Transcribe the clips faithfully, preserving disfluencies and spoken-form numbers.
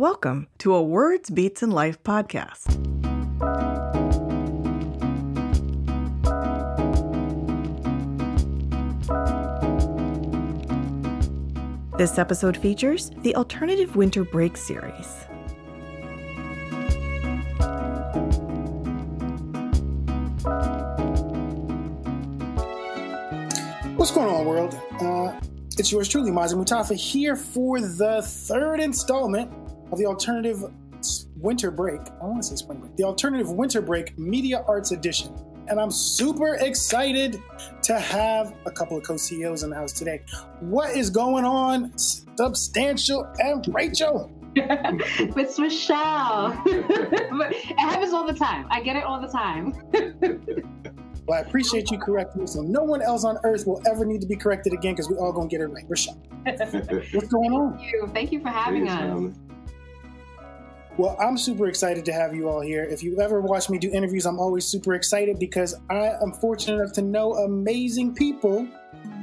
Welcome to a Words, Beats, and Life podcast. This episode features the Alternative Winter Break series. What's going on, world? Uh, it's yours truly, Mazer Mutafa, here for the third installment of the Alternative Winter Break. I want to say Spring Break. The Alternative Winter Break Media Arts Edition. And I'm super excited to have a couple of co-C E Os in the house today. What is going on, Substantial and Rachel? It's Rochelle. But it happens all the time. I get it all the time. Well, I appreciate you correcting me, so no one else on earth will ever need to be corrected again, because we all going to get it right. Rochelle, what's going on? Thank you. Thank you for having Thanks, us. Family. Well, I'm super excited to have you all here. If you ever watch me do interviews, I'm always super excited because I am fortunate enough to know amazing people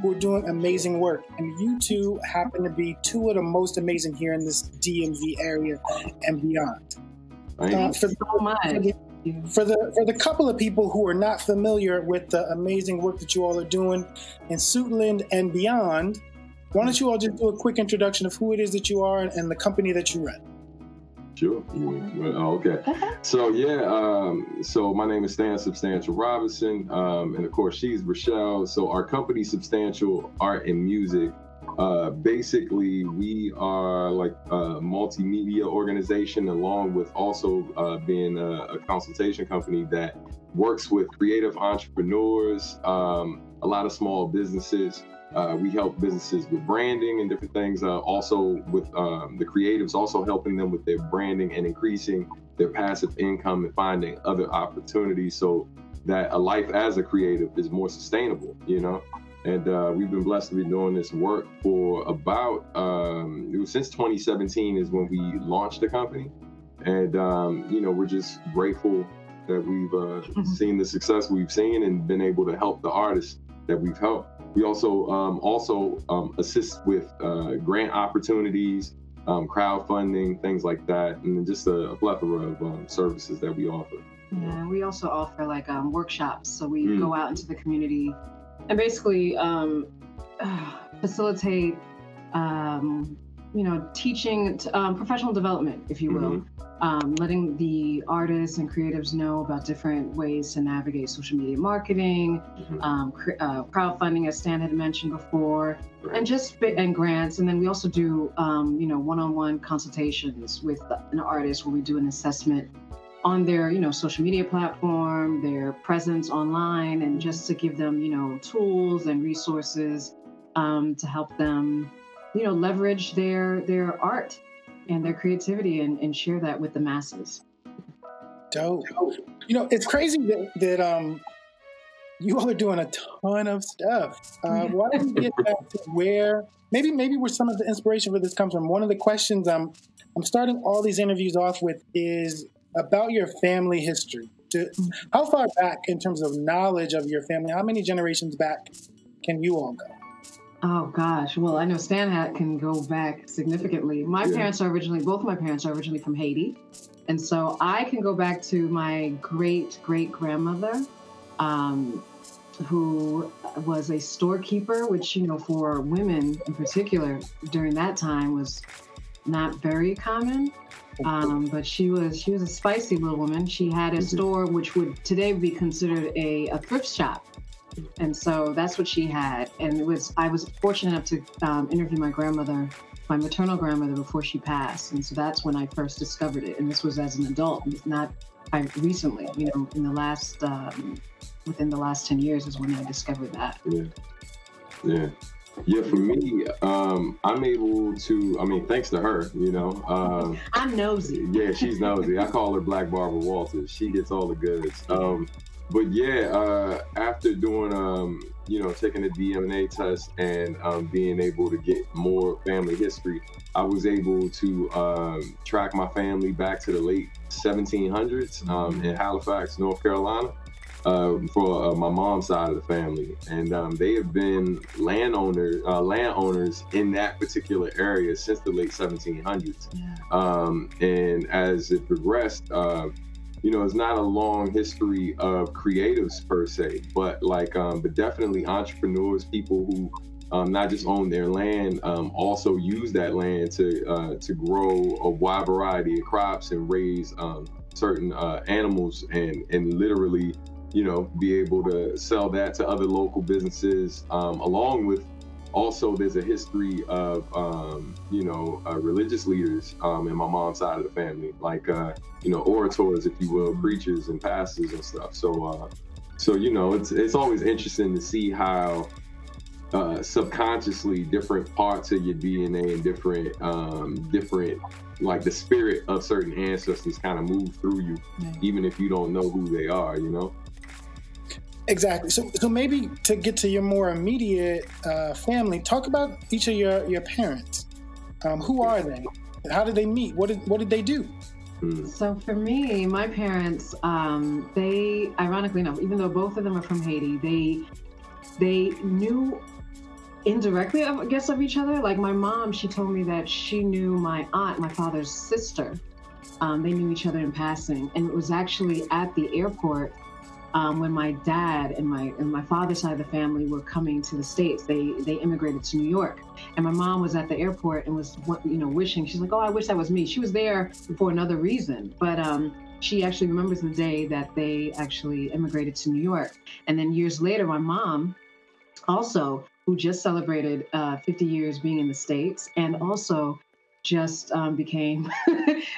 who are doing amazing work. And you two happen to be two of the most amazing here in this D M V area and beyond. Thank uh, for, you so much. For, the, for, the, for the couple of people who are not familiar with the amazing work that you all are doing in Suitland and beyond, why don't you all just do a quick introduction of who it is that you are and the company that you run? Sure. Okay. So, yeah. Um, so my name is Stan Substantial Robinson. Um, and of course, she's Rochelle. So our company, Substantial Art and Music, uh, basically we are like a multimedia organization, along with also uh, being a, a consultation company that works with creative entrepreneurs, um, a lot of small businesses. Uh, we help businesses with branding and different things. Uh, also with um, the creatives, also helping them with their branding and increasing their passive income and finding other opportunities so that a life as a creative is more sustainable, you know? And uh, we've been blessed to be doing this work for about, um, it was since twenty seventeen is when we launched the company. And, um, you know, we're just grateful that we've uh, mm-hmm. seen the success we've seen and been able to help the artists that we've helped. We also um, also um, assist with uh, grant opportunities, um, crowdfunding, things like that, and just a, a plethora of um, services that we offer. Yeah, we also offer like um, workshops. So we mm. go out into the community and basically um, uh, facilitate, um, you know, teaching, t- um, professional development, if you will, mm-hmm. um, letting the artists and creatives know about different ways to navigate social media marketing, mm-hmm. um, cr- uh, crowdfunding, as Stan had mentioned before, right. and just and grants. And then we also do, um, you know, one-on-one consultations with an artist where we do an assessment on their, you know, social media platform, their presence online, and just to give them, you know, tools and resources um, to help them, you know, leverage their their art and their creativity and, and share that with the masses. Dope. You know, it's crazy that, that um, you all are doing a ton of stuff. Uh, why don't we get back to where, maybe maybe where some of the inspiration for this comes from. One of the questions I'm, I'm starting all these interviews off with is about your family history. To, how far back in terms of knowledge of your family, how many generations back can you all go? Oh, gosh. Well, I know Stan Hat can go back significantly. My yeah. parents are originally, both my parents are originally from Haiti. And so I can go back to my great-great-grandmother, um, who was a storekeeper, which, you know, for women in particular during that time was not very common. Um, but she was she was a spicy little woman. She had a mm-hmm. store which would today be considered a, a thrift shop. And so that's what she had. And it was I was fortunate enough to um, interview my grandmother, my maternal grandmother, before she passed. And so that's when I first discovered it. And this was as an adult, not I, recently, you know, in the last, um, within the last ten years is when I discovered that. Yeah. Yeah. Yeah, for me, um, I'm able to, I mean, thanks to her, you know. Um, I'm nosy. Yeah, she's nosy. I call her Black Barbara Walters. She gets all the goods. Um, But yeah, uh, after doing, um, you know, taking the D N A test and um, being able to get more family history, I was able to um, track my family back to the late seventeen hundreds um, in Halifax, North Carolina. uh, for uh, my mom's side of the family, and um, they have been landowners, uh, landowners in that particular area since the late seventeen hundreds. Um, and as it progressed, uh, you know, it's not a long history of creatives per se, but like, um, but definitely entrepreneurs, people who um, not just own their land, um, also use that land to uh, to grow a wide variety of crops and raise um, certain uh, animals, and and literally, you know, be able to sell that to other local businesses, um, along with. Also, there's a history of, um, you know, uh, religious leaders um, in my mom's side of the family, like, uh, you know, orators, if you will, preachers and pastors and stuff. So, uh, so you know, it's it's always interesting to see how uh, subconsciously different parts of your D N A and different, um, different, like the spirit of certain ancestors kind of move through you, even if you don't know who they are, you know? Exactly. So, so maybe to get to your more immediate uh, family, talk about each of your your parents. Um, who are they? How did they meet? What did what did they do? So for me, my parents, um, they ironically enough, even though both of them are from Haiti, they they knew indirectly, I guess, of each other. Like my mom, she told me that she knew my aunt, my father's sister. Um, they knew each other in passing, and it was actually at the airport. Um, when my dad and my and my father's side of the family were coming to the States, they they immigrated to New York, and my mom was at the airport and was, you know, wishing. She's like, "Oh, I wish that was me." She was there for another reason, but um, she actually remembers the day that they actually immigrated to New York. And then years later, my mom, also who just celebrated uh, fifty years being in the States, and also. just um, became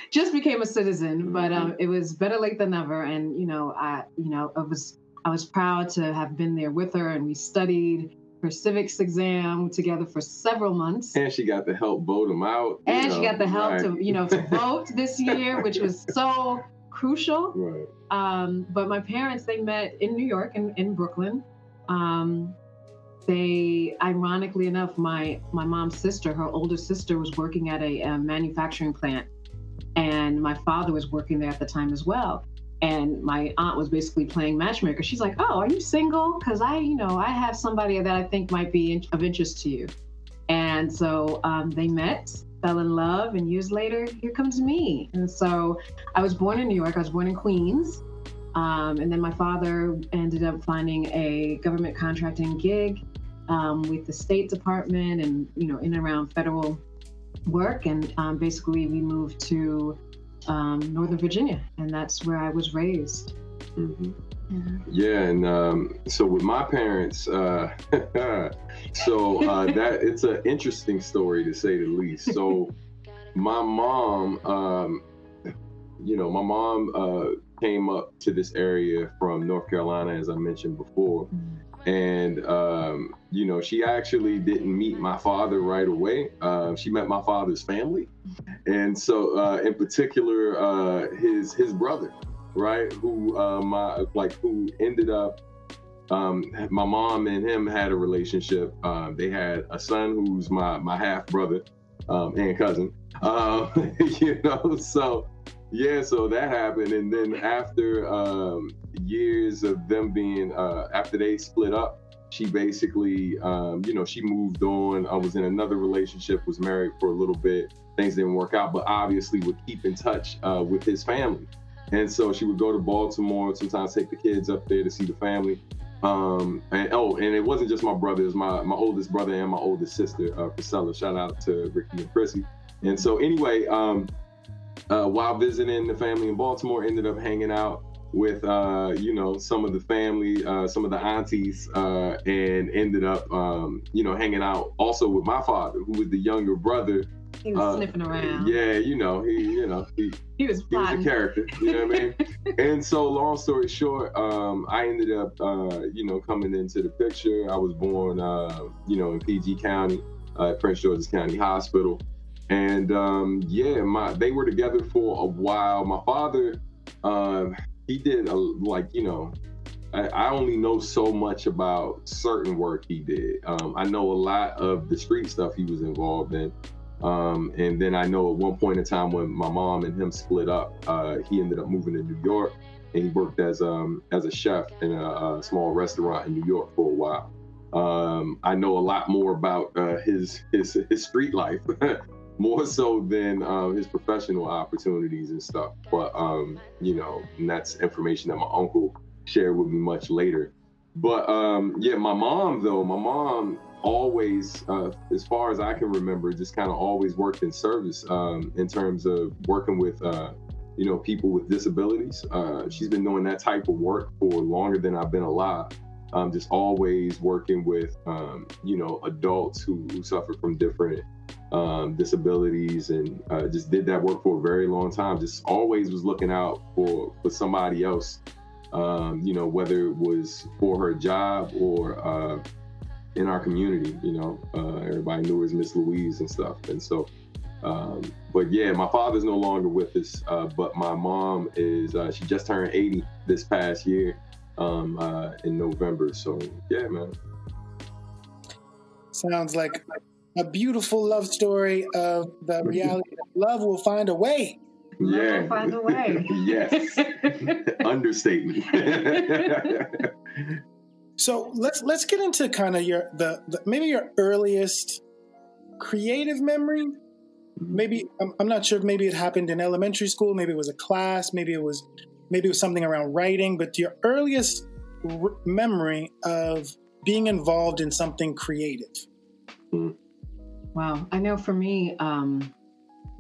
just became a citizen, but um, it was better late than never. And, you know, I, you know, I was, I was proud to have been there with her, and we studied her civics exam together for several months. And she got to help vote them out. And know, she got the help right. to, you know, to vote this year, which was so crucial. Right. Um, but my parents, they met in New York, in, in Brooklyn. Um, They, ironically enough, my, my mom's sister, her older sister, was working at a, a manufacturing plant, and my father was working there at the time as well. And my aunt was basically playing matchmaker. She's like, "Oh, are you single? Because I, you know, I have somebody that I think might be in- of interest to you." And so um, they met, fell in love, and years later, here comes me. And so I was born in New York. I was born in Queens. Um, and then my father ended up finding a government contracting gig. Um, with the State Department, and, you know, in and around federal work. And um, basically we moved to um, Northern Virginia, and that's where I was raised. Mm-hmm. Yeah. yeah, and um, so with my parents, uh, so uh, that it's an interesting story, to say the least. So my mom, um, you know, my mom uh, came up to this area from North Carolina, as I mentioned before. Mm-hmm. And, um, you know, she actually didn't meet my father right away. Uh, she met my father's family. And so uh, in particular, uh, his his brother, right, who uh, my like who ended up um, my mom and him had a relationship. Uh, they had a son who's my, my half brother um, and cousin, uh, you know, so. Yeah, so that happened. And then after um, years of them being, uh, after they split up, she basically, um, you know, she moved on. I was in another relationship, was married for a little bit. Things didn't work out, but obviously would keep in touch uh, with his family. And so she would go to Baltimore, sometimes take the kids up there to see the family. Um, and oh, and it wasn't just my brothers, my, my oldest brother and my oldest sister, uh, Priscilla. Shout out to Ricky and Chrissy. And so anyway, um, Uh, while visiting the family in Baltimore, ended up hanging out with, uh, you know, some of the family, uh, some of the aunties, uh, and ended up, um, you know, hanging out also with my father, who was the younger brother. He was uh, sniffing around. Yeah, you know, he, you know, he, he, was, he was a character, you know what I mean? And so long story short, um, I ended up, uh, you know, coming into the picture. I was born, uh, you know, in P G County, uh, at Prince George's County Hospital. And um, yeah, my they were together for a while. My father, uh, he did a, like, you know, I, I only know so much about certain work he did. Um, I know a lot of the street stuff he was involved in. Um, and then I know at one point in time when my mom and him split up, uh, he ended up moving to New York. and he worked as um as a chef in a, a small restaurant in New York for a while. Um, I know a lot more about uh, his his his street life, more so than uh, his professional opportunities and stuff. But um, you know, and that's information that my uncle shared with me much later. But um, yeah, my mom though, my mom always, uh, as far as I can remember, just kind of always worked in service um, in terms of working with, uh, you know, people with disabilities. Uh, she's been doing that type of work for longer than I've been alive. Um, just always working with, um, you know, adults who, who suffer from different um, disabilities, and uh, just did that work for a very long time. Just always was looking out for, for somebody else, um, you know, whether it was for her job or uh, in our community, you know, uh, everybody knew her as Miss Louise and stuff. And so, um, but yeah, my father's no longer with us, uh, but my mom is, uh, she just turned eighty this past year. Um, uh, in November. So yeah, man. Sounds like a beautiful love story of the reality that love will find a way. Yeah. Love will find a way. Yes. Understatement. So let's let's get into kind of your the, the maybe your earliest creative memory. Maybe I'm, I'm not sure if maybe it happened in elementary school, maybe it was a class, maybe it was Maybe it was something around writing, but your earliest r- memory of being involved in something creative. Wow. I know for me, um,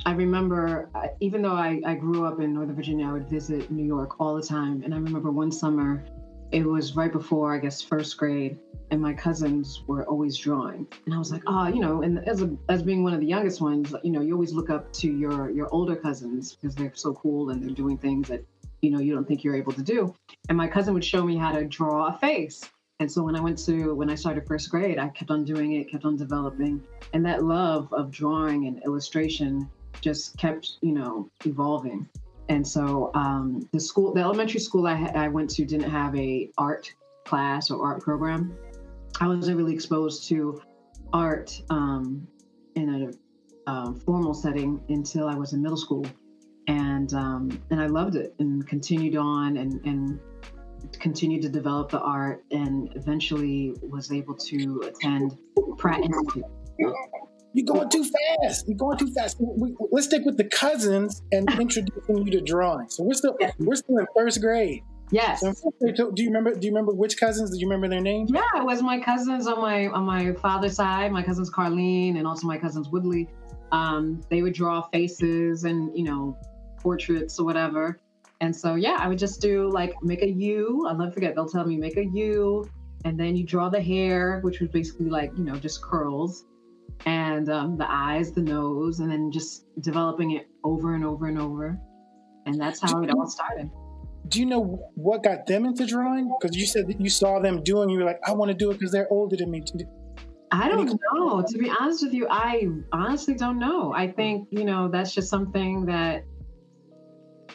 I remember, uh, even though I, I grew up in Northern Virginia, I would visit New York all the time. And I remember one summer, it was right before, I guess, first grade, and my cousins were always drawing. And I was like, oh, you know, and as a, as being one of the youngest ones, you know, you always look up to your, your older cousins because they're so cool and they're doing things that, you know, you don't think you're able to do. And my cousin would show me how to draw a face. And so when I went to, when I started first grade, I kept on doing it, kept on developing. And that love of drawing and illustration just kept, you know, evolving. And so um, the school, the elementary school I, I went to didn't have a art class or art program. I wasn't really exposed to art um, in a um, formal setting until I was in middle school. And um, and I loved it and continued on and, and continued to develop the art, and eventually was able to attend Pratt Institute. You're going too fast. You're going too fast. We, we, let's stick with the cousins and introducing you to drawing. So we're still yes. we're still in first grade. Yes. So do you remember? Do you remember which cousins? Do you remember their names? Yeah, it was my cousins on my on my father's side. My cousins Carlene and also my cousins Woodley. Um, they would draw faces and, you know, portraits or whatever. And so, yeah, I would just do like make a U. I'll never forget. They'll tell me make a U, and then you draw the hair, which was basically like, you know, just curls, and um, the eyes, the nose, and then just developing it over and over and over. And that's how it all started. Do you know what got them into drawing? Because you said that you saw them doing, you were like, I want to do it because they're older than me. I don't know. To be honest with you, I honestly don't know. I think, you know, that's just something that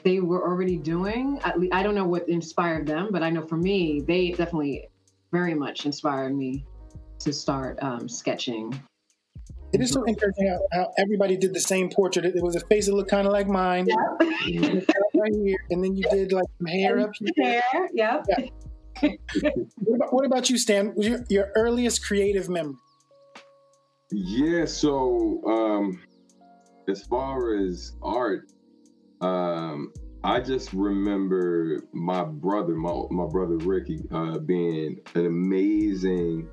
they were already doing. At least, I don't know what inspired them, but I know for me, they definitely very much inspired me to start um, sketching. It is so interesting how, how everybody did the same portrait. It was a face that looked kind of like mine. Yeah. Right here, and then you did like some hair and up here. Hair, yep. Yeah. What about, what about you, Stan? Was your, your earliest creative memory? Yeah, so um, as far as art, um, I just remember my brother, my my brother Ricky, uh, being an amazing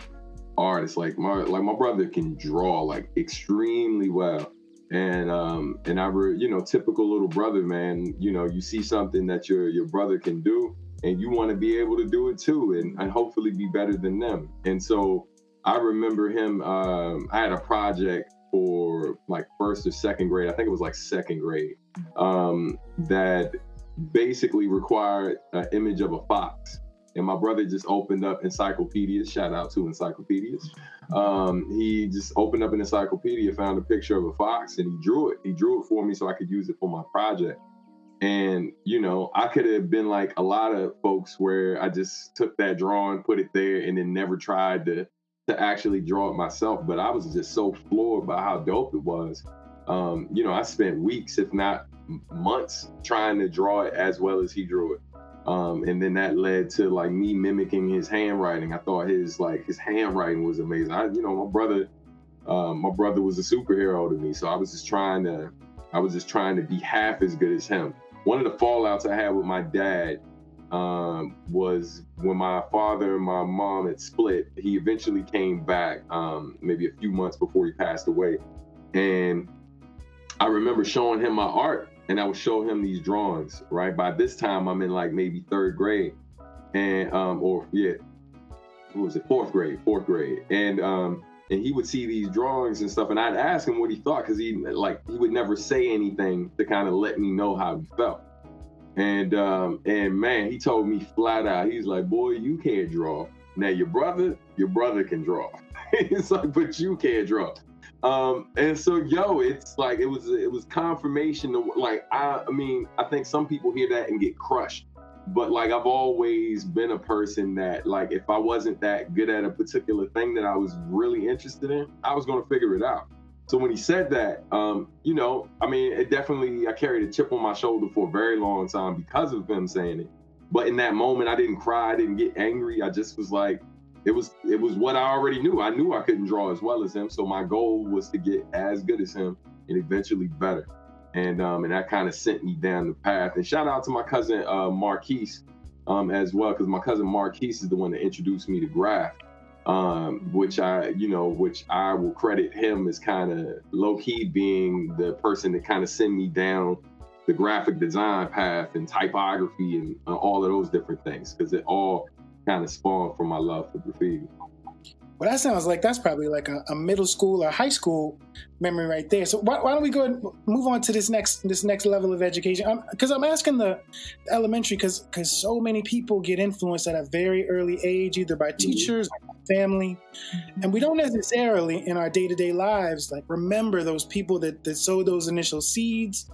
artist. Like my like my brother can draw like extremely well, and um, and I re, you know, typical little brother, man. You know, you see something that your your brother can do, and you want to be able to do it too, and, and hopefully be better than them. And so I remember him, um, I had a project for like first or second grade, I think it was like second grade, um, that basically required an image of a fox. And my brother just opened up encyclopedias, shout out to encyclopedias. Um, he just opened up an encyclopedia, found a picture of a fox, and he drew it. He drew it for me so I could use it for my project. And, you know, I could have been like a lot of folks where I just took that drawing, put it there, and then never tried to to actually draw it myself. But I was just so floored by how dope it was. Um, you know, I spent weeks, if not months, trying to draw it as well as he drew it. Um, and then that led to like me mimicking his handwriting. I thought his like his handwriting was amazing. I, you know, my brother, um, my brother was a superhero to me. So I was just trying to, I was just trying to be half as good as him. One of the fallouts I had with my dad um, was when my father and my mom had split. He eventually came back, um, maybe a few months before he passed away, and I remember showing him my art. And I would show him these drawings, right? By this time, I'm in like maybe third grade, and um, or yeah, what was it? Fourth grade, fourth grade, and um, and he would see these drawings and stuff, and I'd ask him what he thought, because he like he would never say anything to kind of let me know how he felt. And um, and man, he told me flat out, he's like, "Boy, you can't draw. Now your brother, your brother can draw." He's like, "But you can't draw." Um, and so, yo, it's like, it was, it was confirmation of, like, I, I mean, I think some people hear that and get crushed, but like, I've always been a person that like, if I wasn't that good at a particular thing that I was really interested in, I was going to figure it out. So when he said that, um, you know, I mean, it definitely, I carried a chip on my shoulder for a very long time because of him saying it. But in that moment, I didn't cry. I didn't get angry. I just was like, It was it was what I already knew. I knew I couldn't draw as well as him, so my goal was to get as good as him and eventually better. And um, and that kind of sent me down the path. And shout out to my cousin uh, Marquise um, as well, because my cousin Marquise is the one that introduced me to graft, um, which I you know which I will credit him as kind of low key being the person that kind of sent me down the graphic design path and typography and uh, all of those different things, because it all kind of spawned from my love for graffiti. Well, that sounds like that's probably like a, a middle school or high school memory right there. So why, why don't we go and move on to this next this next level of education? Because I'm, I'm asking the elementary, because because so many people get influenced at a very early age, either by teachers, mm-hmm. family, mm-hmm. and we don't necessarily in our day-to-day lives like remember those people that, that sow those initial seeds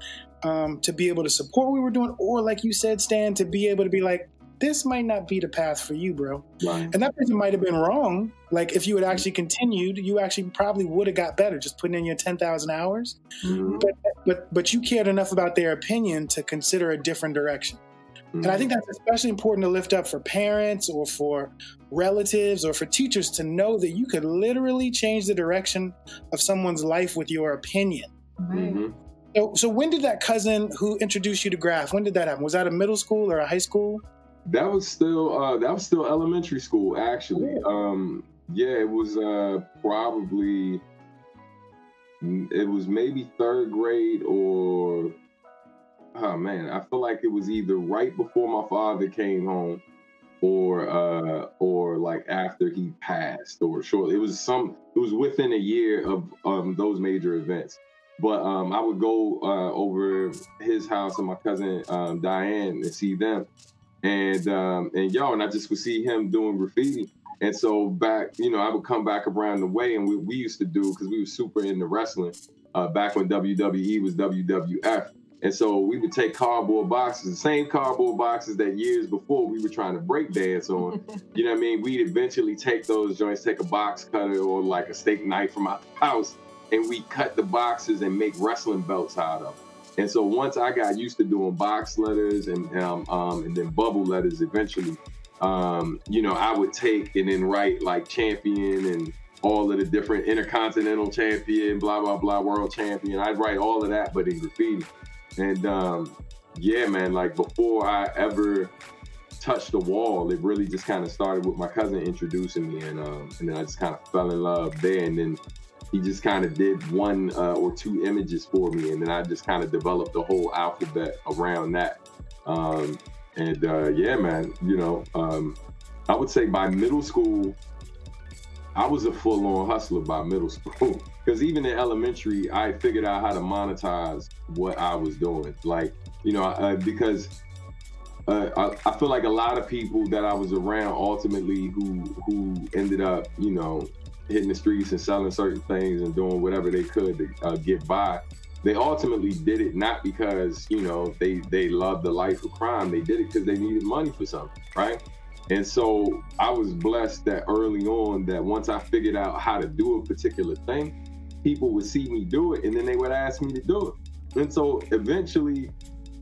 um, to be able to support what we were doing, or like you said, Stan, to be able to be like, this might not be the path for you, bro. Right. And that person might have been wrong. Like, if you had actually continued, you actually probably would have got better just putting in your ten thousand hours. Mm-hmm. But, but but you cared enough about their opinion to consider a different direction. Mm-hmm. And I think that's especially important to lift up for parents or for relatives or for teachers, to know that you could literally change the direction of someone's life with your opinion. Mm-hmm. So, so when did that cousin who introduced you to graph, when did that happen? Was that a middle school or a high school? That was still uh, that was still elementary school, actually. Um, yeah, it was uh, probably it was maybe third grade, or oh man, I feel like it was either right before my father came home, or uh, or like after he passed, or shortly. It was some it was within a year of um, those major events. But um, I would go uh, over his house and my cousin um, Diane and see them. And um, and yo, and I just would see him doing graffiti. And so back, you know, I would come back around the way, and we, we used to do, because we were super into wrestling uh, back when W W E was W W F. And so we would take cardboard boxes, the same cardboard boxes that years before we were trying to break dance on. You know what I mean? We'd eventually take those joints, take a box cutter or like a steak knife from our house, and we cut the boxes and make wrestling belts out of them. And so once I got used to doing box letters and um, um, and then bubble letters eventually, um, you know, I would take and then write like champion and all of the different intercontinental champion, blah, blah, blah, world champion. I'd write all of that, but in graffiti. And um, yeah, man, like before I ever touched the wall, it really just kind of started with my cousin introducing me. And, um, and then I just kind of fell in love there. And then he just kind of did one uh, or two images for me, and then I just kind of developed the whole alphabet around that. Um, and uh, yeah, man, you know, um, I would say by middle school, I was a full-on hustler by middle school, because even in elementary, I figured out how to monetize what I was doing. Like, you know, uh, because uh, I, I feel like a lot of people that I was around ultimately who who ended up, you know, hitting the streets and selling certain things and doing whatever they could to uh, get by. They ultimately did it not because, you know, they, they loved the life of crime. They did it because they needed money for something, right? And so I was blessed that early on, that once I figured out how to do a particular thing, people would see me do it, and then they would ask me to do it. And so eventually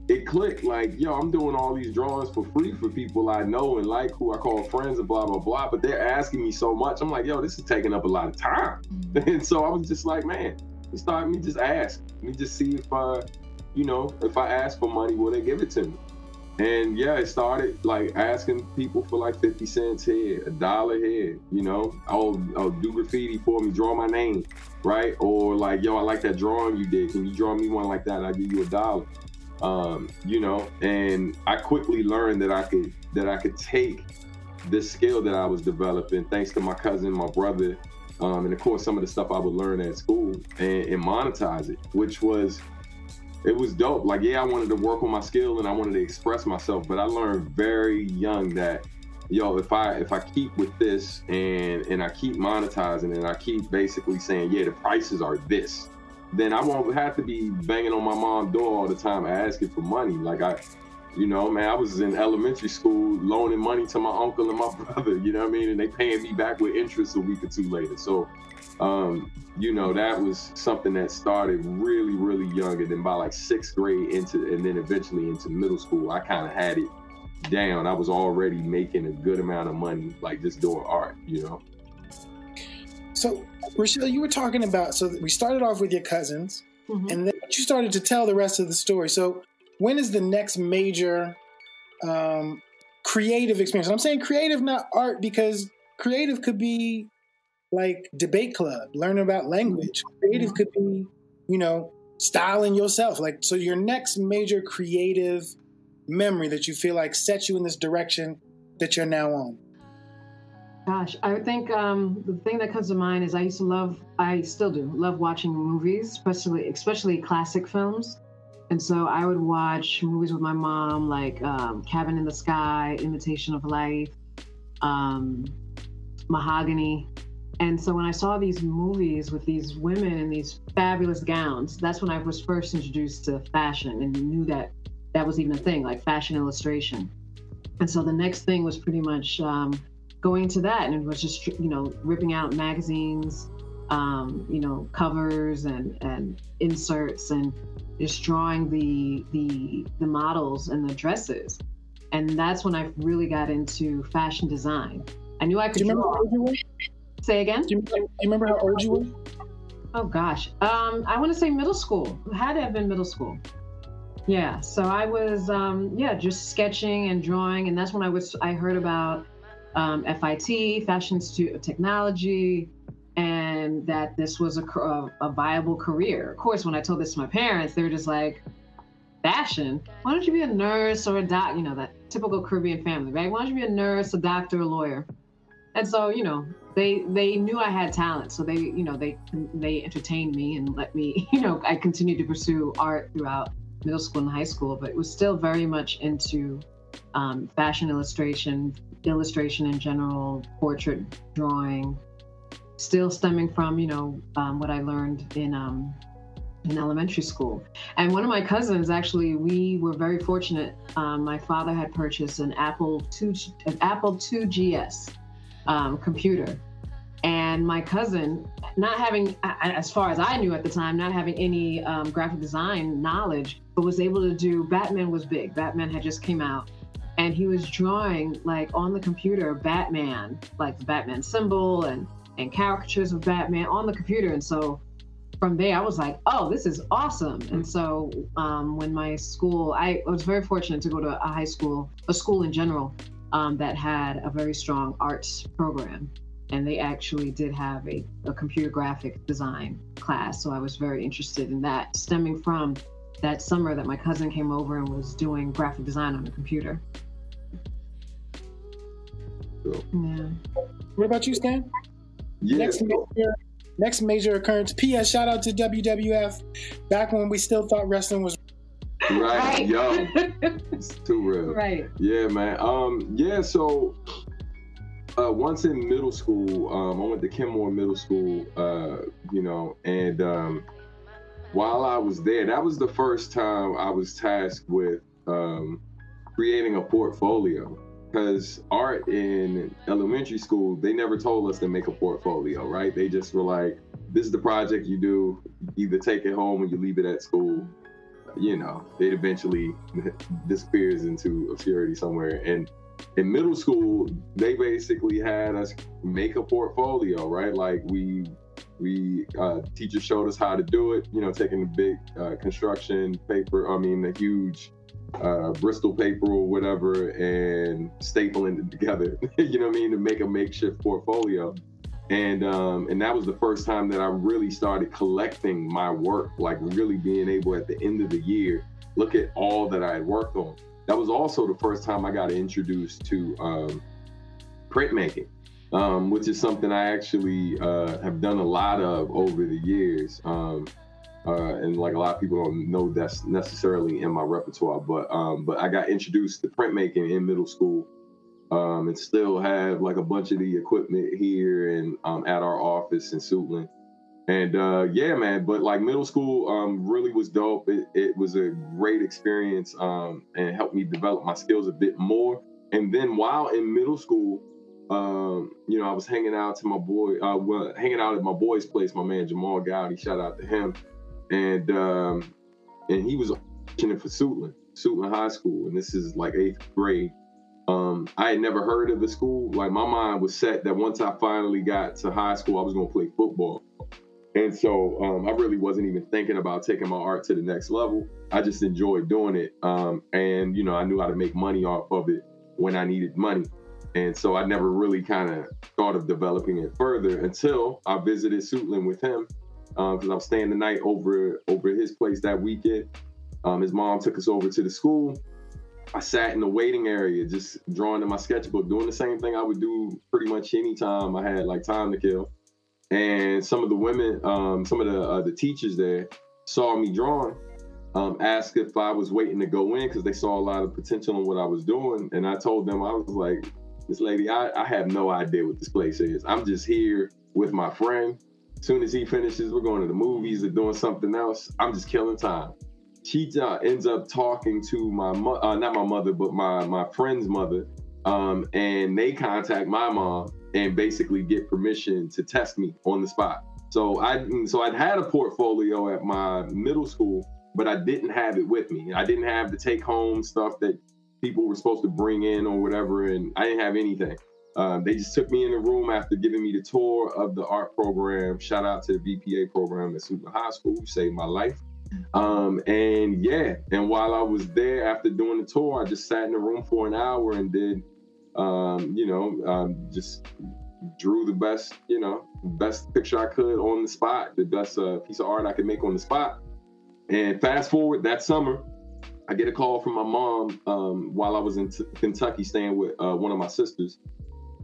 it clicked. Like, yo, I'm doing all these drawings for free for people I know and like, who I call friends and blah, blah, blah. But they're asking me so much. I'm like, yo, this is taking up a lot of time. And so I was just like, man, it's time. Let me just ask. Let me just see if, uh, you know, if I ask for money, will they give it to me? And yeah, it started like asking people for like fifty cents here, a dollar here, you know, I'll, I'll do graffiti for me, draw my name, right? Or like, yo, I like that drawing you did. Can you draw me one like that? I'll give you a dollar. Um, you know, and I quickly learned that I could, that I could take this skill that I was developing, thanks to my cousin, my brother, um, and of course, some of the stuff I would learn at school and, and monetize it, which was, it was dope. Like, yeah, I wanted to work on my skill and I wanted to express myself, but I learned very young that, yo, if I if I keep with this and and I keep monetizing and I keep basically saying, yeah, the prices are this, then I won't have to be banging on my mom's door all the time asking for money. Like I, you know, man, I was in elementary school loaning money to my uncle and my brother, you know what I mean? And they paying me back with interest a week or two later. So, um, you know, that was something that started really, really young. And then by like sixth grade into, and then eventually into middle school, I kind of had it down. I was already making a good amount of money, like just doing art, you know? So, Rochelle, you were talking about, so we started off with your cousins, mm-hmm. and then you started to tell the rest of the story. So when is the next major um, creative experience? And I'm saying creative, not art, because creative could be like debate club, learning about language. Creative could be, you know, styling yourself. Like, so your next major creative memory that you feel like sets you in this direction that you're now on. Gosh, I think um, the thing that comes to mind is I used to love, I still do, love watching movies, especially especially classic films. And so I would watch movies with my mom, like um, Cabin in the Sky, Imitation of Life, um, Mahogany. And so when I saw these movies with these women in these fabulous gowns, that's when I was first introduced to fashion and knew that that was even a thing, like fashion illustration. And so the next thing was pretty much um, going to that. And it was just, you know, ripping out magazines, um, you know, covers and, and inserts and just drawing the, the the models and the dresses. And that's when I really got into fashion design. I knew I could. Do you remember draw. How old you were? Say again? Do you, do you remember how old you were? Oh gosh, um, I wanna say middle school. It had to have been middle school. Yeah, so I was, um, yeah, just sketching and drawing. And that's when I was. I heard about um, F I T, Fashion Institute of Technology, and that this was a, a, a viable career. Of course, when I told this to my parents, they were just like, fashion? Why don't you be a nurse or a doc? You know, that typical Caribbean family, right? Why don't you be a nurse, a doctor, a lawyer? And so, you know, they they knew I had talent. So they, you know, they they entertained me and let me, you know, I continued to pursue art throughout middle school and high school, but it was still very much into um, fashion illustration, illustration in general, portrait drawing, still stemming from, you know, um, what I learned in um, in elementary school. And one of my cousins, actually, we were very fortunate. Um, my father had purchased an Apple two, an Apple two G S um, computer. And my cousin, not having, as far as I knew at the time, not having any um, graphic design knowledge, but was able to do, Batman was big. Batman had just came out. And he was drawing, like, on the computer, Batman, like the Batman symbol and and caricatures of Batman on the computer. And so from there, I was like, oh, this is awesome. And so um, when my school, I was very fortunate to go to a high school, a school in general, um, that had a very strong arts program. And they actually did have a, a computer graphic design class. So I was very interested in that, stemming from that summer that my cousin came over and was doing graphic design on the computer. Cool. Yeah. What about you, Stan? Yeah. Next major, next major occurrence. P S Shout out to W W F. Back when we still thought wrestling was right, right. Yo, it's too real. Right. Yeah, man. Um, yeah. So uh, once in middle school, um, I went to Kenmore Middle School. Uh, you know, and um, while I was there, that was the first time I was tasked with um, creating a portfolio. Because art in elementary school, they never told us to make a portfolio, right? They just were like, this is the project you do. You either take it home or you leave it at school. you know, it eventually disappears into obscurity somewhere. And in middle school, they basically had us make a portfolio, right? Like we, we uh, teachers showed us how to do it, you know, taking the big uh, construction paper, I mean, the huge uh, Bristol paper or whatever, and stapling it together, you know what I mean, to make a makeshift portfolio. And um, and that was the first time that I really started collecting my work, like really being able at the end of the year, look at all that I had worked on. That was also the first time I got introduced to um, printmaking, um, which is something I actually uh, have done a lot of over the years. Um, uh, and like a lot of people don't know that's necessarily in my repertoire, but um, but I got introduced to printmaking in middle school. Um, and still have like a bunch of the equipment here and um, at our office in Suitland. And uh, yeah, man, but like middle school um, really was dope. It, it was a great experience um, and helped me develop my skills a bit more. And then while in middle school, um, you know, I was hanging out to my boy, uh, well, hanging out at my boy's place, my man Jamal Gowdy, shout out to him. And um, and he was auditioning for Suitland, Suitland High School. And this is like eighth grade. Um, I had never heard of the school. Like my mind was set that once I finally got to high school, I was going to play football. And so um, I really wasn't even thinking about taking my art to the next level. I just enjoyed doing it. Um, and, you know, I knew how to make money off of it when I needed money. And so I never really kind of thought of developing it further until I visited Suitland with him because uh, I was staying the night over, over his place that weekend. Um, his mom took us over to the school. I sat in the waiting area, just drawing in my sketchbook, doing the same thing I would do pretty much any time I had like time to kill. And some of the women, um, some of the uh, the teachers there saw me drawing, um, asked if I was waiting to go in because they saw a lot of potential in what I was doing. And I told them, I was like, this lady, I, I have no idea what this place is. I'm just here with my friend. As soon as he finishes, we're going to the movies or doing something else. I'm just killing time. She uh, ends up talking to my mo- uh, not my mother, but my, my friend's mother. Um, and they contact my mom and basically get permission to test me on the spot. So I, so I'd had a portfolio at my middle school, but I didn't have it with me. I didn't have the take home stuff that people were supposed to bring in or whatever. And I didn't have anything. Um, they just took me in the room after giving me the tour of the art program. Shout out to the B P A program at Suitland High School, who saved my life. Um, and yeah, and while I was there after doing the tour, I just sat in the room for an hour and did, um, you know, um, just drew the best, you know, best picture I could on the spot, the best uh, piece of art I could make on the spot. And fast forward that summer, I get a call from my mom um, while I was in t- Kentucky staying with uh, one of my sisters.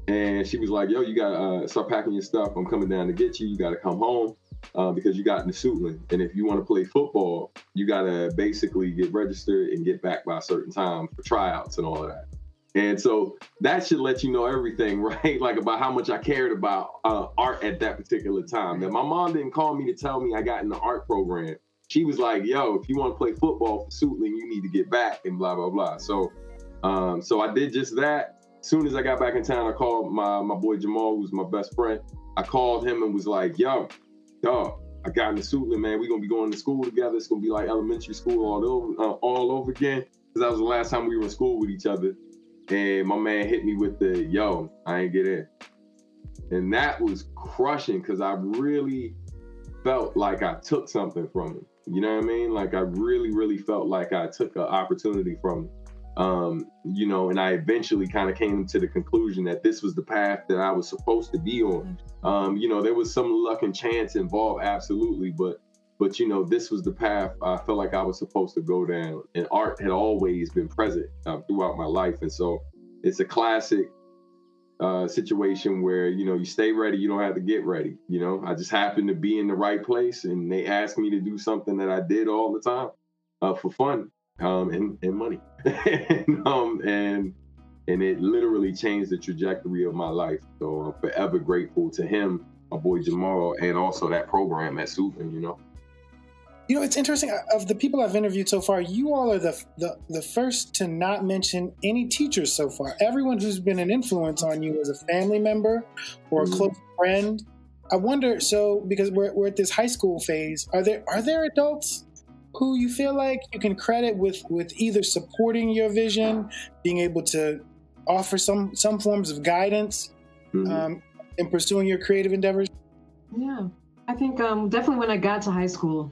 And she was like, yo, you gotta uh, start packing your stuff. I'm coming down to get you. You gotta come home. Uh, because you got into Suitland. And if you want to play football, you got to basically get registered and get back by a certain time for tryouts and all of that. And so that should let you know everything, right? Like about how much I cared about uh, art at that particular time. Now, my mom didn't call me to tell me I got in the art program. She was like, yo, if you want to play football for Suitland, you need to get back and blah, blah, blah. So um, so I did just that. As soon as I got back in town, I called my, my boy Jamal, who's my best friend. I called him and was like, yo, dog, I got into Suitland, man. We're going to be going to school together. It's going to be like elementary school all over, uh, all over again. Because that was the last time we were in school with each other. And my man hit me with the, yo, I ain't get in. And that was crushing because I really felt like I took something from him. You know what I mean? Like I really, really felt like I took an opportunity from him. Um, you know, and I eventually kind of came to the conclusion that this was the path that I was supposed to be on. Um, you know, there was some luck and chance involved, absolutely, but but you know, this was the path I felt like I was supposed to go down. And art had always been present uh, throughout my life, and so it's a classic uh, situation where you know you stay ready, you don't have to get ready. You know, I just happened to be in the right place, and they asked me to do something that I did all the time uh, for fun. Um, and, and money. and, um, and and it literally changed the trajectory of my life. So I'm forever grateful to him, my boy Jamal, and also that program at Suitland, you know. You know, it's interesting. Of the people I've interviewed so far, you all are the, the, the first to not mention any teachers so far. Everyone who's been an influence on you as a family member or a mm-hmm. close friend. I wonder, so because we're, we're at this high school phase, are there are there adults who you feel like you can credit with, with either supporting your vision, being able to offer some, some forms of guidance mm-hmm. um, in pursuing your creative endeavors? Yeah, I think um, definitely when I got to high school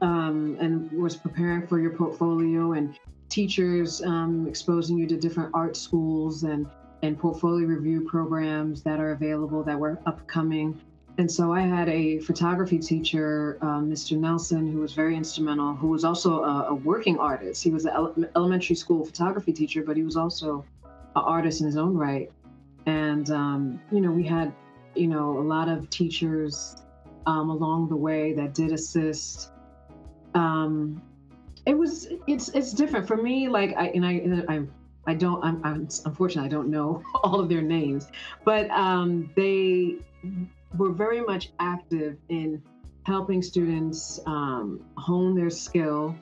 um, and was preparing for your portfolio and teachers um, exposing you to different art schools and, and portfolio review programs that are available that were upcoming. And so I had a photography teacher, um, Mister Nelson, who was very instrumental, who was also a, a working artist. He was an ele- elementary school photography teacher, but he was also an artist in his own right. And, um, you know, we had, you know, a lot of teachers um, along the way that did assist. Um, it was, it's it's different for me, like, I and I, and I I don't, I'm, I'm, unfortunately, I don't know all of their names, but um, they were very much active in helping students um, hone their skill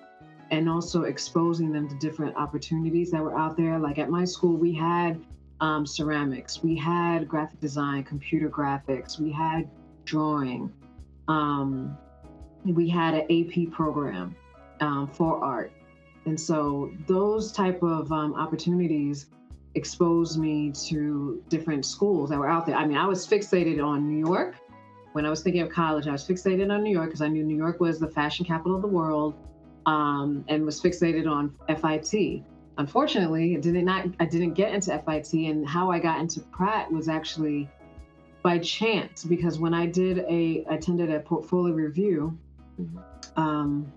and also exposing them to different opportunities that were out there. Like at my school, we had um, ceramics, we had graphic design, computer graphics, we had drawing, um, we had an A P program um, for art. And so those type of um, opportunities exposed me to different schools that were out there. I mean, I was fixated on New York. When I was thinking of college, I was fixated on New York because I knew New York was the fashion capital of the world um, and was fixated on F I T. Unfortunately, I did not, I didn't get into F I T, and how I got into Pratt was actually by chance, because when I did a, attended a portfolio review, um,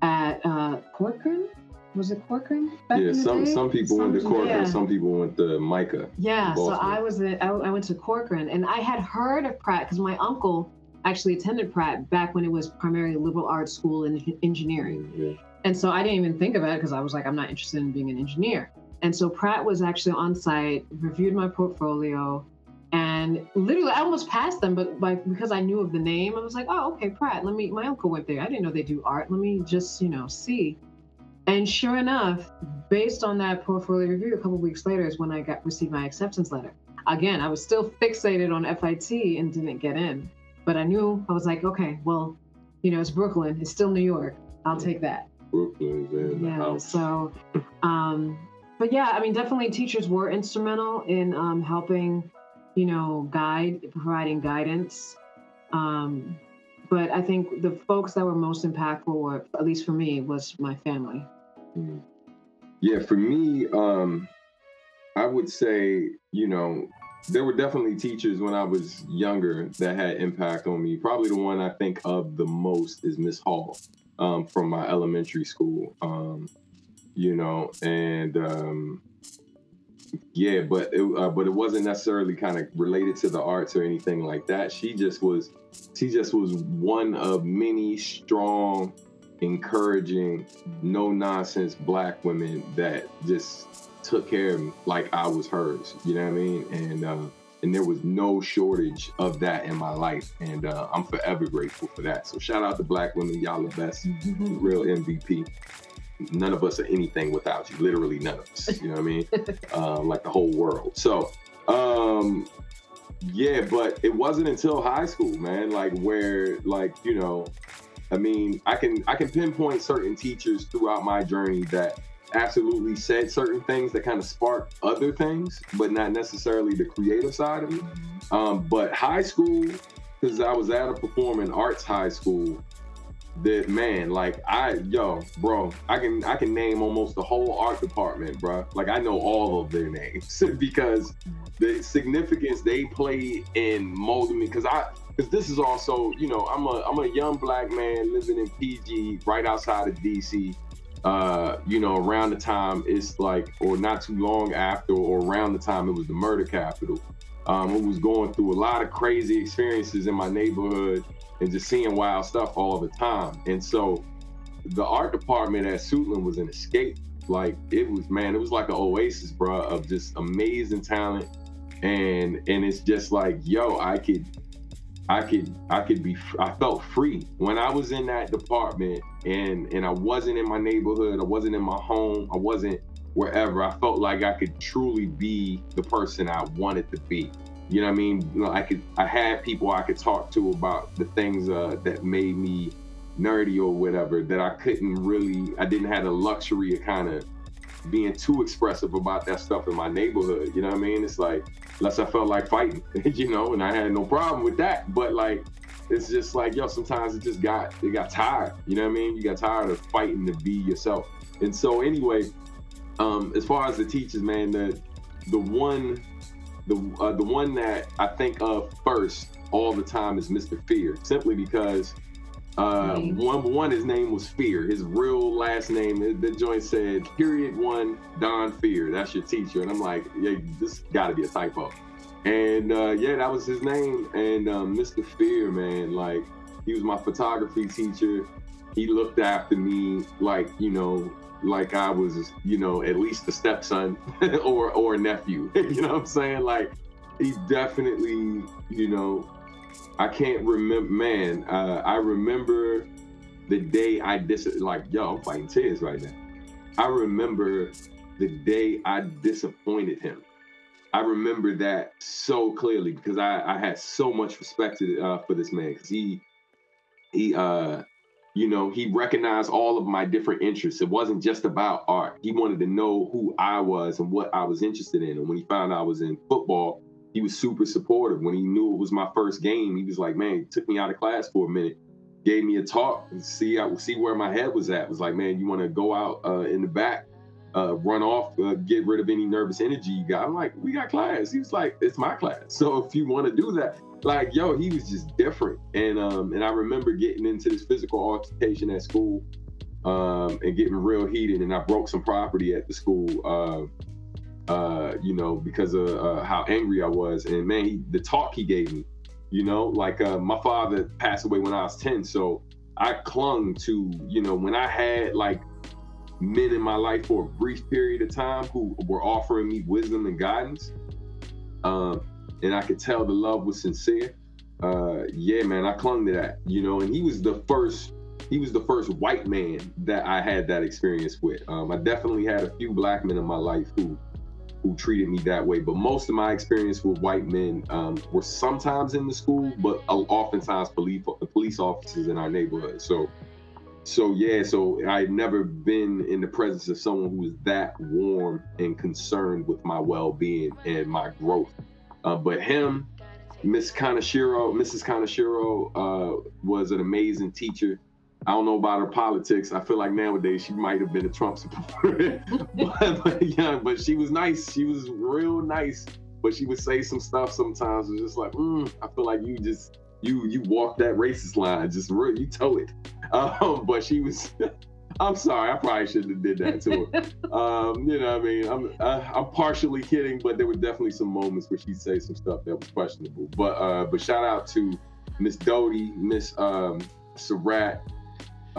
at uh, Corcoran, was it Corcoran? Back yeah, in the some day? some people some, went to Corcoran, yeah. Some people went to MICA. Yeah, so I was in, I, I went to Corcoran, and I had heard of Pratt because my uncle actually attended Pratt back when it was primarily liberal arts school and engineering. Yeah. And so I didn't even think about it because I was like, I'm not interested in being an engineer. And so Pratt was actually on site, reviewed my portfolio, and literally I almost passed them, but like because I knew of the name, I was like, oh, okay, Pratt, let me, my uncle went there. I didn't know they do art. Let me just, you know, see. And sure enough, based on that portfolio review, a couple of weeks later is when I got received my acceptance letter. Again, I was still fixated on F I T and didn't get in, but I knew, I was like, okay, well, you know, it's Brooklyn, it's still New York. I'll take that. Brooklyn's in the yeah, house. So, um, but yeah, I mean, definitely teachers were instrumental in um, helping you know, guide, providing guidance. Um, but I think the folks that were most impactful, or at least for me, was my family. Yeah, for me, um, I would say, you know, there were definitely teachers when I was younger that had impact on me. Probably the one I think of the most is Miss Hall um, from my elementary school, um, you know, and... Um, Yeah, but it, uh, but it wasn't necessarily kind of related to the arts or anything like that. She just was, she just was one of many strong, encouraging, no nonsense Black women that just took care of me like I was hers. You know what I mean? And uh, and there was no shortage of that in my life, and uh, I'm forever grateful for that. So shout out to Black women, y'all the best, mm-hmm. real M V P. None of us are anything without you, literally none of us, you know what I mean? uh, like the whole world. So, um, yeah, but it wasn't until high school, man, like where, like, you know, I mean, I can I can pinpoint certain teachers throughout my journey that absolutely said certain things that kind of sparked other things, but not necessarily the creative side of me. Um, but high school, because I was at a performing arts high school, that man, like I, yo, bro, I can I can name almost the whole art department, bro. Like I know all of their names because the significance they played in molding me. Because I, because this is also, you know, I'm a I'm a young Black man living in P G right outside of D C. Uh, you know, around the time it's like, or not too long after, or around the time it was the murder capital. Um, it was going through a lot of crazy experiences in my neighborhood. And just seeing wild stuff all the time. And so the art department at Suitland was an escape. Like it was, man, it was like an oasis, bro, of just amazing talent. And and it's just like, yo, I could, I could, I could be, I felt free. When I was in that department and, and I wasn't in my neighborhood, I wasn't in my home, I wasn't wherever, I felt like I could truly be the person I wanted to be. You know what I mean? You know, I could, I had people I could talk to about the things uh, that made me nerdy or whatever, that I couldn't really, I didn't have the luxury of kind of being too expressive about that stuff in my neighborhood. You know what I mean? It's like, unless I felt like fighting, you know, and I had no problem with that. But like, it's just like, yo, sometimes it just got, it got tired. You know what I mean? You got tired of fighting to be yourself. And so anyway, um, as far as the teachers, man, the the one, the uh, the one that I think of first all the time is Mister Fear, simply because uh, nice. one, one, his name was Fear. His real last name, the joint said, period one, Don Fear, that's your teacher. And I'm like, yeah, this gotta be a typo. And uh, yeah, that was his name. And um, Mister Fear, man, like, he was my photography teacher. He looked after me like, you know, like I was, you know, at least a stepson or or a nephew. You know what I'm saying? Like, he definitely, you know, I can't remember, man, uh, I remember the day I dis, like, yo, I'm fighting tears right now. I remember the day I disappointed him. I remember that so clearly because I, I had so much respect to, uh, for this man, because he, he, uh, you know, he recognized all of my different interests. It wasn't just about art. He wanted to know who I was and what I was interested in. And when he found out I was in football, he was super supportive. When he knew it was my first game, he was like, man, he took me out of class for a minute, gave me a talk, and see, I, see where my head was at. It was like, man, you want to go out uh, in the back, uh, run off, uh, get rid of any nervous energy you got. I'm like, we got class. He was like, it's my class. So if you want to do that, like, yo, he was just different. And um, and I remember getting into this physical altercation at school um, and getting real heated. And I broke some property at the school, uh, uh, you know, because of uh, how angry I was. And man, he, the talk he gave me, you know, like uh, my father passed away when I was ten. So I clung to, you know, when I had like men in my life for a brief period of time who were offering me wisdom and guidance. Um, And I could tell the love was sincere. Uh, yeah, man, I clung to that, you know. And he was the first, he was the first white man that I had that experience with. Um, I definitely had a few black men in my life who, who treated me that way. But most of my experience with white men um, were sometimes in the school, but oftentimes police, police officers in our neighborhood. So, so yeah, so I had never been in the presence of someone who was that warm and concerned with my well-being and my growth. Uh, but him, Miss Kaneshiro, Missus Kaneshiro uh, was an amazing teacher. I don't know about her politics. I feel like nowadays she might have been a Trump supporter. but, but, yeah, but she was nice. She was real nice. But she would say some stuff sometimes. It was just like, mm, I feel like you just, you you walked that racist line. Just real, you toe it. Um, but she was... I'm sorry, I probably shouldn't have did that to her. um, you know what I mean? I'm uh, I'm partially kidding, but there were definitely some moments where she'd say some stuff that was questionable. But uh, but shout out to Miss Doty, Miss um, Surratt, uh,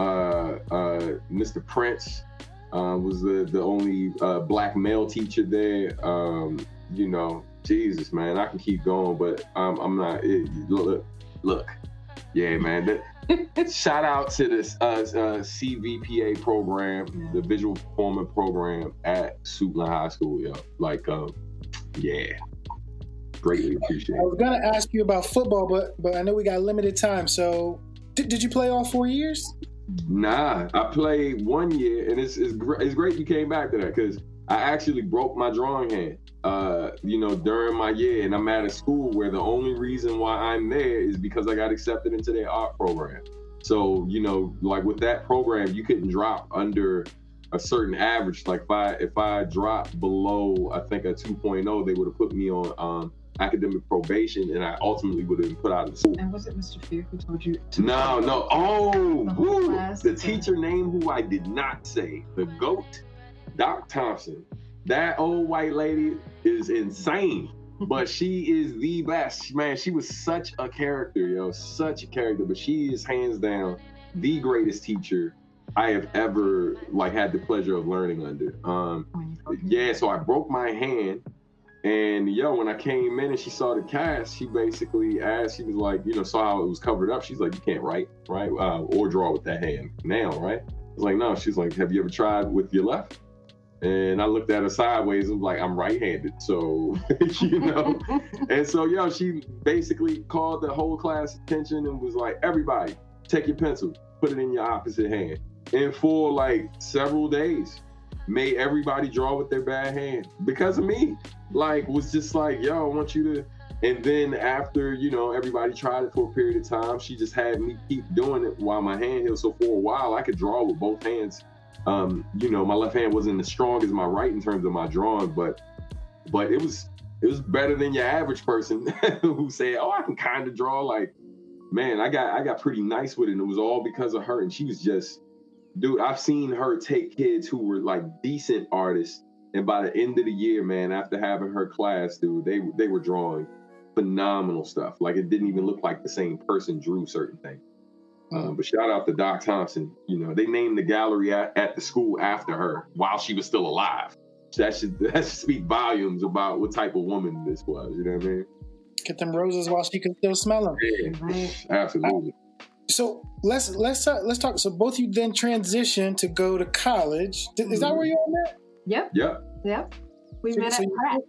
uh, Mister Prince uh, was the, the only uh, black male teacher there. Um, you know, Jesus, man, I can keep going, but um, I'm not, it, look, look, yeah, man. That, shout out to this uh, uh, C V P A program, yeah. The visual performing program at Suitland High School. Yo, like, um, yeah, greatly appreciated. I was gonna ask you about football, but but I know we got limited time. So, did did you play all four years? Nah, I played one year, and it's it's, gr- it's great you came back to that because I actually broke my drawing hand, uh, you know, during my year, and I'm at a school where the only reason why I'm there is because I got accepted into their art program. So, you know, like with that program, you couldn't drop under a certain average. Like if I, if I dropped below, I think a two point oh, they would have put me on um, academic probation, and I ultimately would have been put out of the school. And was it Mister Fear who told you? To no, no. Oh, the, woo, the teacher name who I did not say, the GOAT. Doc Thompson, that old white lady is insane, but she is the best, man. She was such a character, yo, such a character. But she is hands down the greatest teacher I have ever like had the pleasure of learning under. Um, yeah, so I broke my hand, and yo, when I came in and she saw the cast, she basically asked, she was like, you know, saw how it was covered up. She's like, you can't write, right, uh, or draw with that hand now, right? I was like, no. She's like, have you ever tried with your left? And I looked at her sideways and was like, I'm right-handed, so, you know. And so, yo, she basically called the whole class attention and was like, everybody, take your pencil. put it in your opposite hand. And for like several days, made everybody draw with their bad hand because of me. Like, was just like, yo, I want you to. And then after, you know, everybody tried it for a period of time, she just had me keep doing it while my hand healed. So for a while, I could draw with both hands. Um, you know, my left hand wasn't as strong as my right in terms of my drawing, but but it was it was better than your average person who said, oh, I can kind of draw. Like, man, I got I got pretty nice with it. And it was all because of her. And she was just, dude, I've seen her take kids who were like decent artists. And by the end of the year, man, after having her class, dude, they they were drawing phenomenal stuff. Like, it didn't even look like the same person drew certain things. Um, but shout out to Doc Thompson. You know, they named the gallery at, at the school after her while she was still alive. That should that should speak volumes about what type of woman this was. You know what I mean? Get them roses while she can still smell them. Yeah, mm-hmm. Absolutely. Uh, so let's let's uh, let's talk. So both of you then transitioned to go to college. Is mm-hmm. that where you all met? Yep. Yep. Yep. We so, met so at Pratt.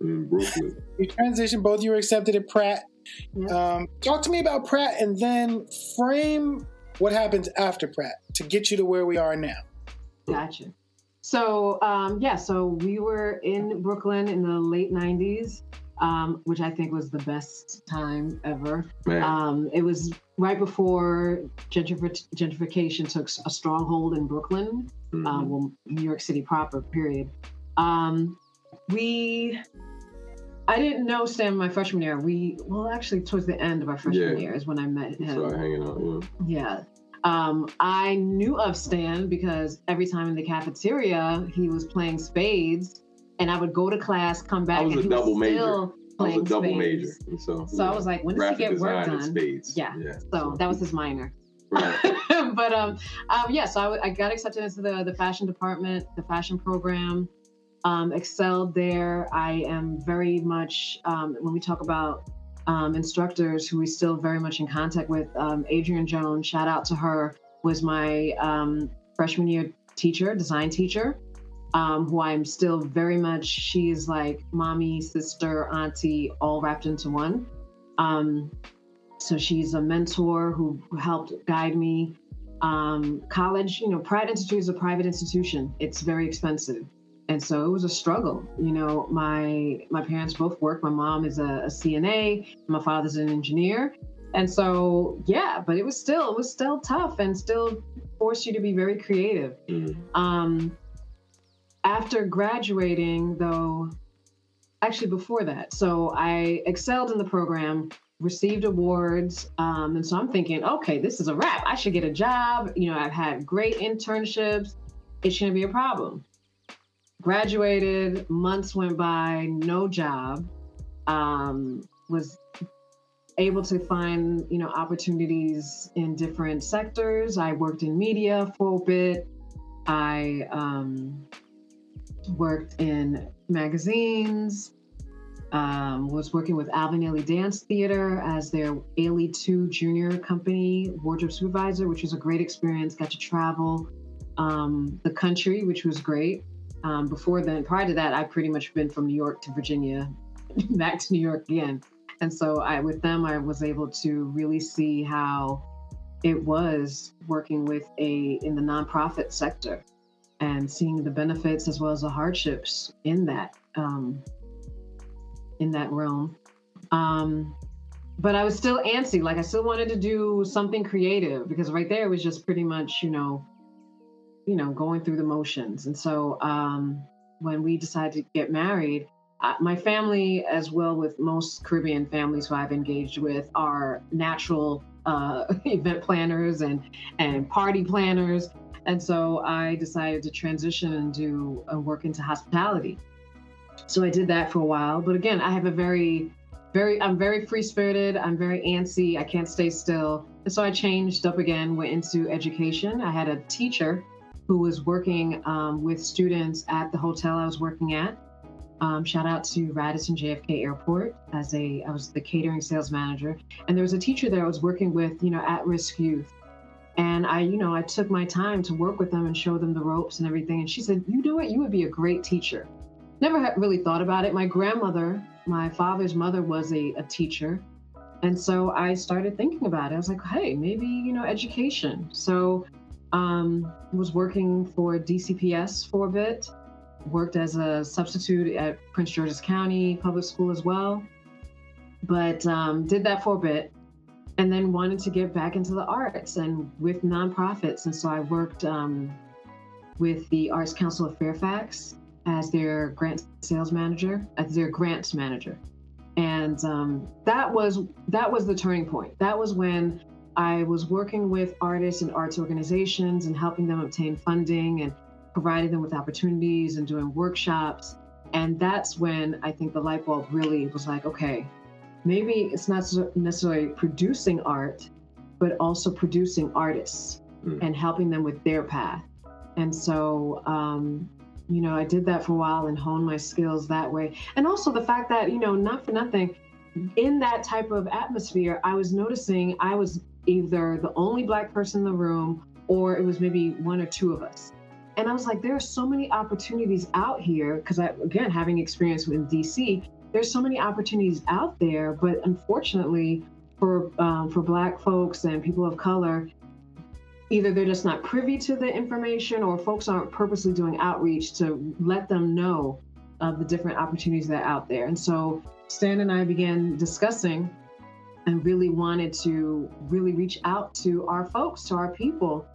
In Brooklyn. You transitioned. Both of you were accepted at Pratt. Yep. Um, talk to me about Pratt, and then frame what happens after Pratt to get you to where we are now. Gotcha. So, um, yeah, so we were in Brooklyn in the late nineties, um, which I think was the best time ever. Um, it was right before gentrif- gentrification took a stronghold in Brooklyn, mm-hmm. um, well, New York City proper, period. Um, we... I didn't know Stan my freshman year. We, well, actually, towards the end of our freshman yeah. year is when I met him. Started hanging out, yeah. Yeah. Um, I knew of Stan because every time in the cafeteria, he was playing spades, and I would go to class, come back, I was and a he double was major. still playing I was a double spades. Major. So, so yeah. I was like, when does Graphic he get work done? Yeah. yeah. So, so that was his minor. Right. But, um, um, yeah, so I, I got accepted into the, the fashion department, the fashion program. Um, excelled there. I am very much, um, when we talk about um, instructors who we're still very much in contact with, um, Adrian Jones, shout out to her, was my um, freshman year teacher, design teacher, um, who I'm still very much, she's like mommy, sister, auntie, all wrapped into one. Um, so she's a mentor who helped guide me. Um, college, you know, Pratt Institute is a private institution. It's very expensive. And so it was a struggle. You know, my my parents both work. My mom is a, a C N A. My father's an engineer. And so, yeah, but it was still it was still tough and still forced you to be very creative. Mm-hmm. Um, after graduating, though, actually before that, so I excelled in the program, received awards. Um, and so I'm thinking, okay, this is a wrap. I should get a job. You know, I've had great internships. It shouldn't be a problem. Graduated, months went by, no job, um, was able to find, you know, opportunities in different sectors. I worked in media for a bit. I um, worked in magazines, um, was working with Alvin Ailey Dance Theater as their Ailey two Junior Company wardrobe supervisor, which was a great experience. Got to travel um, the country, which was great. Um, before then, prior to that, I pretty much been from New York to Virginia, back to New York again. And so I, with them, I was able to really see how it was working with a, in the nonprofit sector and seeing the benefits as well as the hardships in that, um, in that realm. Um, but I was still antsy. Like I still wanted to do something creative because right there it was just pretty much, you know, you know, going through the motions. And so um, when we decided to get married, uh, my family, as well with most Caribbean families who I've engaged with, are natural uh, event planners and, and party planners. And so I decided to transition and do a work into hospitality. So I did that for a while. But again, I have a very, very, I'm very free-spirited. I'm very antsy. I can't stay still. And so I changed up again, went into education. I had a teacher who was working um, with students at the hotel I was working at. Um, shout out to Radisson J F K Airport as a, I was the catering sales manager. And there was a teacher there I was working with, you know, at-risk youth. And I, you know, I took my time to work with them and show them the ropes and everything. And she said, you know what, you would be a great teacher. Never had really thought about it. My grandmother, my father's mother was a, a teacher. And so I started thinking about it. I was like, hey, maybe, you know, education. So um, I was working for D C P S for a bit, worked as a substitute at Prince George's County Public School as well, but um, did that for a bit and then wanted to get back into the arts and with nonprofits. And so I worked um, with the Arts Council of Fairfax as their grant sales manager, as their grants manager. And um, that was that was the turning point. That was when I was working with artists and arts organizations and helping them obtain funding and providing them with opportunities and doing workshops. And that's when I think the light bulb really was like, okay, maybe it's not necessarily producing art, but also producing artists mm. and helping them with their path. And so, um, you know, I did that for a while and honed my skills that way. And also the fact that, you know, not for nothing, in that type of atmosphere, I was noticing I was either the only Black person in the room, or it was maybe one or two of us. And I was like, there are so many opportunities out here, because I, again, having experience in D C, there's so many opportunities out there, but unfortunately for um, for Black folks and people of color, either they're just not privy to the information, or folks aren't purposely doing outreach to let them know of the different opportunities that are out there. And so Stan and I began discussing and really wanted to really reach out to our folks, to our people,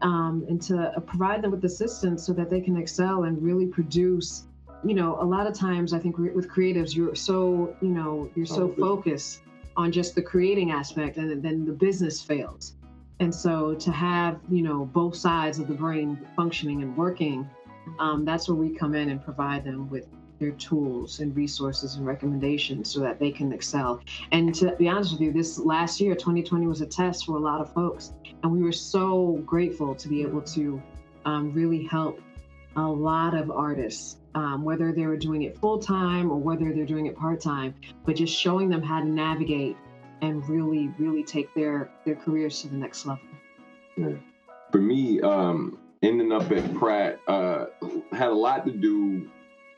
um, and to provide them with assistance so that they can excel and really produce. You know, a lot of times I think with creatives, you're so, you know, you're so focused on just the creating aspect, and then the business fails. And so to have, you know, both sides of the brain functioning and working, um, that's where we come in and provide them with their tools and resources and recommendations so that they can excel. And to be honest with you, this last year, twenty twenty was a test for a lot of folks. And we were so grateful to be able to um, really help a lot of artists, um, whether they were doing it full time or whether they're doing it part time, but just showing them how to navigate and really, really take their, their careers to the next level. Yeah. For me, um, ending up at Pratt uh, had a lot to do,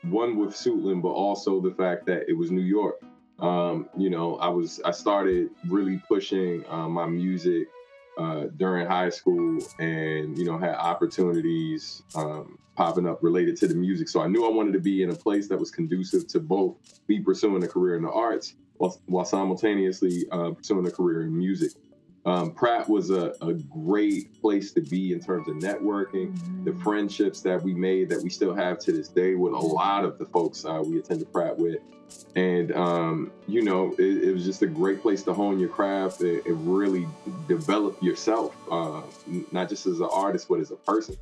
one with Suitland, but also the fact that it was New York. Um, you know, I was I started really pushing uh, my music uh, during high school, and you know had opportunities um, popping up related to the music. So I knew I wanted to be in a place that was conducive to both be pursuing a career in the arts, While, while simultaneously uh, pursuing a career in music. Um, Pratt was a, a great place to be in terms of networking. The friendships that we made that we still have to this day with a lot of the folks uh, we attended Pratt with. And, um, you know, it, it was just a great place to hone your craft and really develop yourself, uh, not just as an artist, but as a person.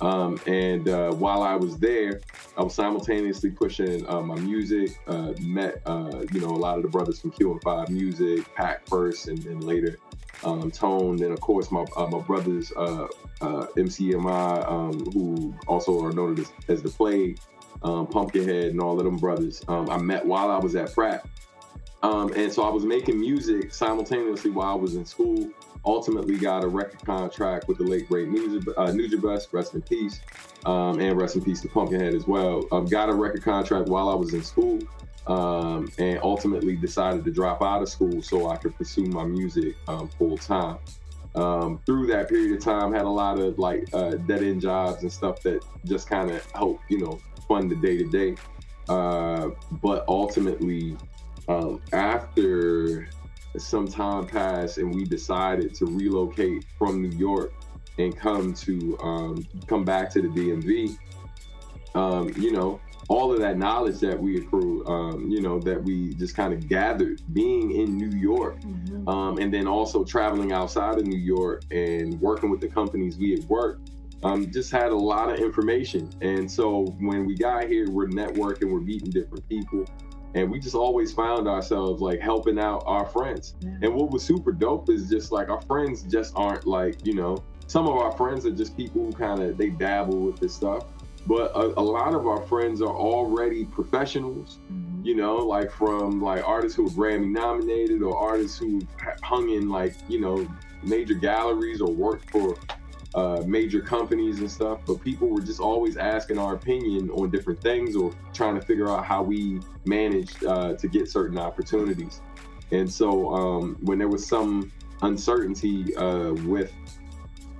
Um, and uh, while I was there, I was simultaneously pushing uh, my music, uh, met, uh, you know, a lot of the brothers from Q and Five Music, Pac first, and then later um, Tone. And of course, my uh, my brothers, uh, uh, M C M I, um, who also are known as, as The Plague, um, Pumpkinhead, and all of them brothers um, I met while I was at Pratt. Um, and so I was making music simultaneously while I was in school. Ultimately got a record contract with the late, great uh, Nujabes, rest in peace, um, and rest in peace to Pumpkinhead as well. Um, got a record contract while I was in school, um, and ultimately decided to drop out of school so I could pursue my music um, full time. Um, through that period of time, had a lot of like uh, dead end jobs and stuff that just kind of helped, you know, fund the day to day. But ultimately, um, after some time passed and we decided to relocate from New York and come to um, come back to the D M V. Um, you know, all of that knowledge that we accrued, um, you know, that we just kind of gathered being in New York, mm-hmm. um, and then also traveling outside of New York and working with the companies we had worked, um, just had a lot of information. And so when we got here, we're networking, we're meeting different people. And we just always found ourselves like helping out our friends. Yeah. And what was super dope is just like our friends just aren't like, you know, some of our friends are just people who kind of, they dabble with this stuff. But a, a lot of our friends are already professionals, mm-hmm. you know, like from like artists who were Grammy nominated or artists who hung in like, you know, major galleries or worked for uh, major companies and stuff. But people were just always asking our opinion on different things or trying to figure out how we managed uh, to get certain opportunities. And so um, when there was some uncertainty uh, with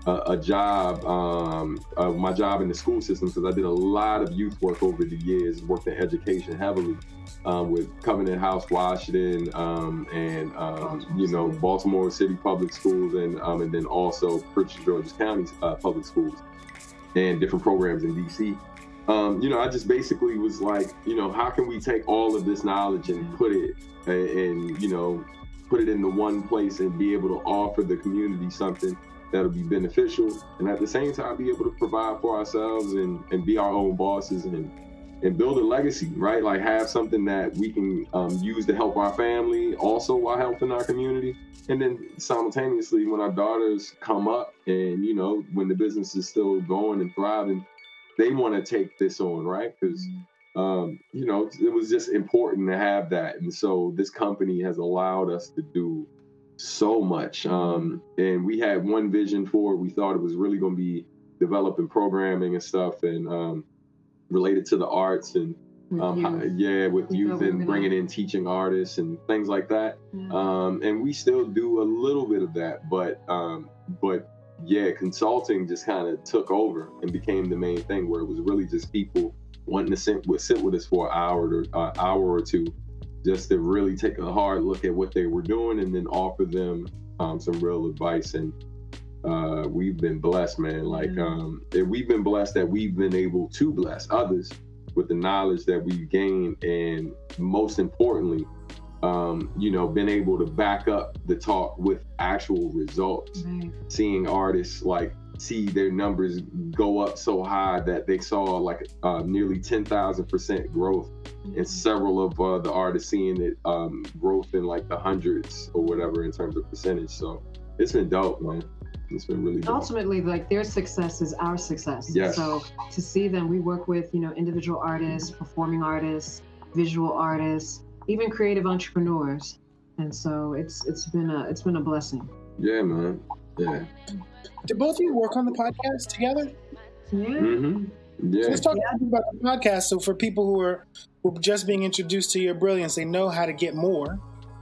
a, a job, um, uh, my job in the school system, because I did a lot of youth work over the years, worked in education heavily uh, with Covenant House Washington um, and, um, you know, Baltimore City Public Schools and um, and then also Prince George's County uh, Public Schools and different programs in D C. Um, you know, I just basically was like, you know, how can we take all of this knowledge and put it and, and, you know, put it into one place and be able to offer the community something that'll be beneficial and at the same time be able to provide for ourselves and, and be our own bosses and, and build a legacy, right? Like have something that we can um, use to help our family, also while helping our community. And then simultaneously when our daughters come up and, you know, when the business is still going and thriving, they want to take this on, right? Because, um, you know, it was just important to have that. And so this company has allowed us to do so much. Um, and we had one vision for it. We thought it was really going to be developing programming and stuff and um, related to the arts and, um, how, yeah, with youth and bringing in teaching artists and things like that. Yeah. Um, and we still do a little bit of that, but um, but. Yeah, consulting just kind of took over and became the main thing where it was really just people wanting to sit with, sit with us for an hour or uh, hour or two just to really take a hard look at what they were doing and then offer them um, some real advice. And uh, we've been blessed, man. Like mm-hmm. um, we've been blessed that we've been able to bless others with the knowledge that we've gained. And most importantly, Um, you know, been able to back up the talk with actual results. Right. Seeing artists like see their numbers go up so high that they saw like uh, nearly ten thousand percent growth, mm-hmm. and several of uh, the artists seeing it um, growth in like the hundreds or whatever in terms of percentage. So it's been dope, man. It's been really dope. Ultimately, like their success is our success. Yes. So to see them, we work with, you know, individual artists, performing artists, visual artists, even creative entrepreneurs, and so it's it's been a it's been a blessing. Yeah, man. Yeah. Did both of you work on the podcast together? Yeah. Mm-hmm. Yeah. So let's talk yeah. about the podcast. So for people who are who are just being introduced to your brilliance, they know how to get more.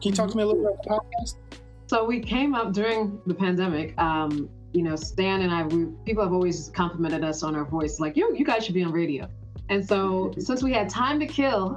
Can you talk mm-hmm. to me a little bit about the podcast? So we came up during the pandemic. Um, you know, Stan and I. We people have always complimented us on our voice, like you you guys should be on radio. And so since we had time to kill,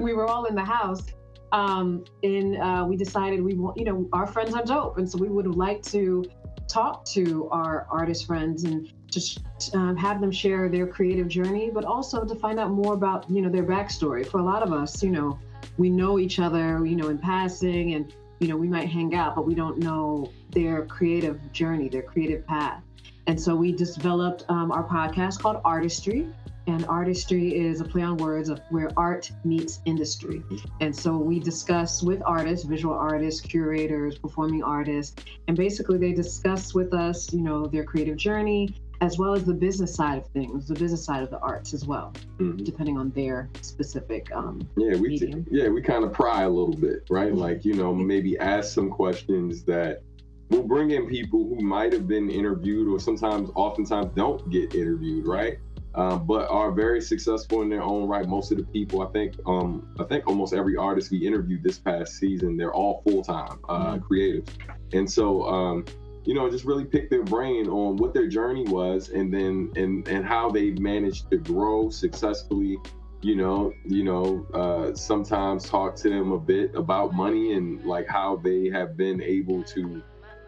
we were all in the house, um, and uh, we decided we want, you know, our friends are dope. And so we would have liked to talk to our artist friends and just um, have them share their creative journey, but also to find out more about, you know, their backstory. For a lot of us, you know, we know each other, you know, in passing and, you know, we might hang out, but we don't know their creative journey, their creative path. And so we just developed um, our podcast called Artistry. And Artistry is a play on words of where art meets industry. And so we discuss with artists, visual artists, curators, performing artists, and basically they discuss with us, you know, their creative journey, as well as the business side of things, the business side of the arts as well, mm-hmm. depending on their specific um, yeah, we medium. T- yeah, we kind of pry a little bit, right? Like, you know, maybe ask some questions that we'll bring in people who might have been interviewed or sometimes, oftentimes don't get interviewed, right? Um, but are very successful in their own right. Most of the people, I think, um, I think almost every artist we interviewed this past season, they're all full-time uh, mm-hmm. creatives. And so, um, you know, just really pick their brain on what their journey was, and then and and how they've managed to grow successfully. You know, you know, uh, sometimes talk to them a bit about money and like how they have been able to.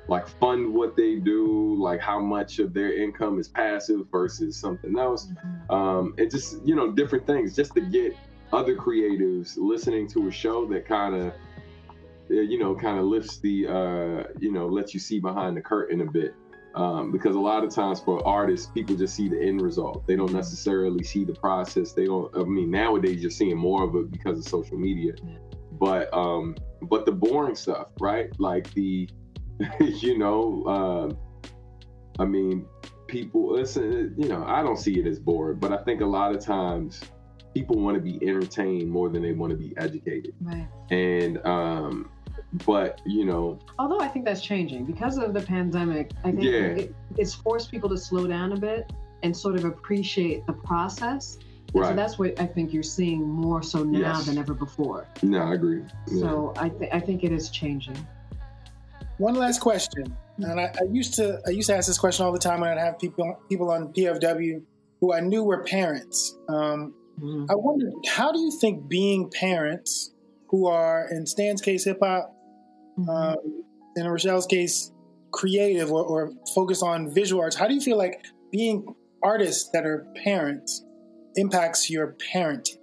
Like fund what they do, like how much of their income is passive versus something else. Um, and just, you know, different things just to get other creatives listening to a show that kind of, you know, kind of lifts the, uh, you know, lets you see behind the curtain a bit. Um, because a lot of times for artists, people just see the end result. They don't necessarily see the process. They don't, I mean, nowadays you're seeing more of it because of social media. But, um, but the boring stuff, right? Like the, you know, uh, I mean, people, listen, you know, I don't see it as boring, but I think a lot of times people want to be entertained more than they want to be educated. Right. And, um, but, you know. Although I think that's changing because of the pandemic, I think yeah. it, it's forced people to slow down a bit and sort of appreciate the process Right. So that's what I think you're seeing more so now yes. than ever before. No, I agree. Yeah. So I, th- I think it is changing. One last question, and I, I used to I used to ask this question all the time when I'd have people people on P F W who I knew were parents. Um, mm-hmm. I wondered, how do you think being parents who are, in Stan's case, hip hop, mm-hmm. um, in Rochelle's case, creative or, or focus on visual arts, how do you feel like being artists that are parents impacts your parenting?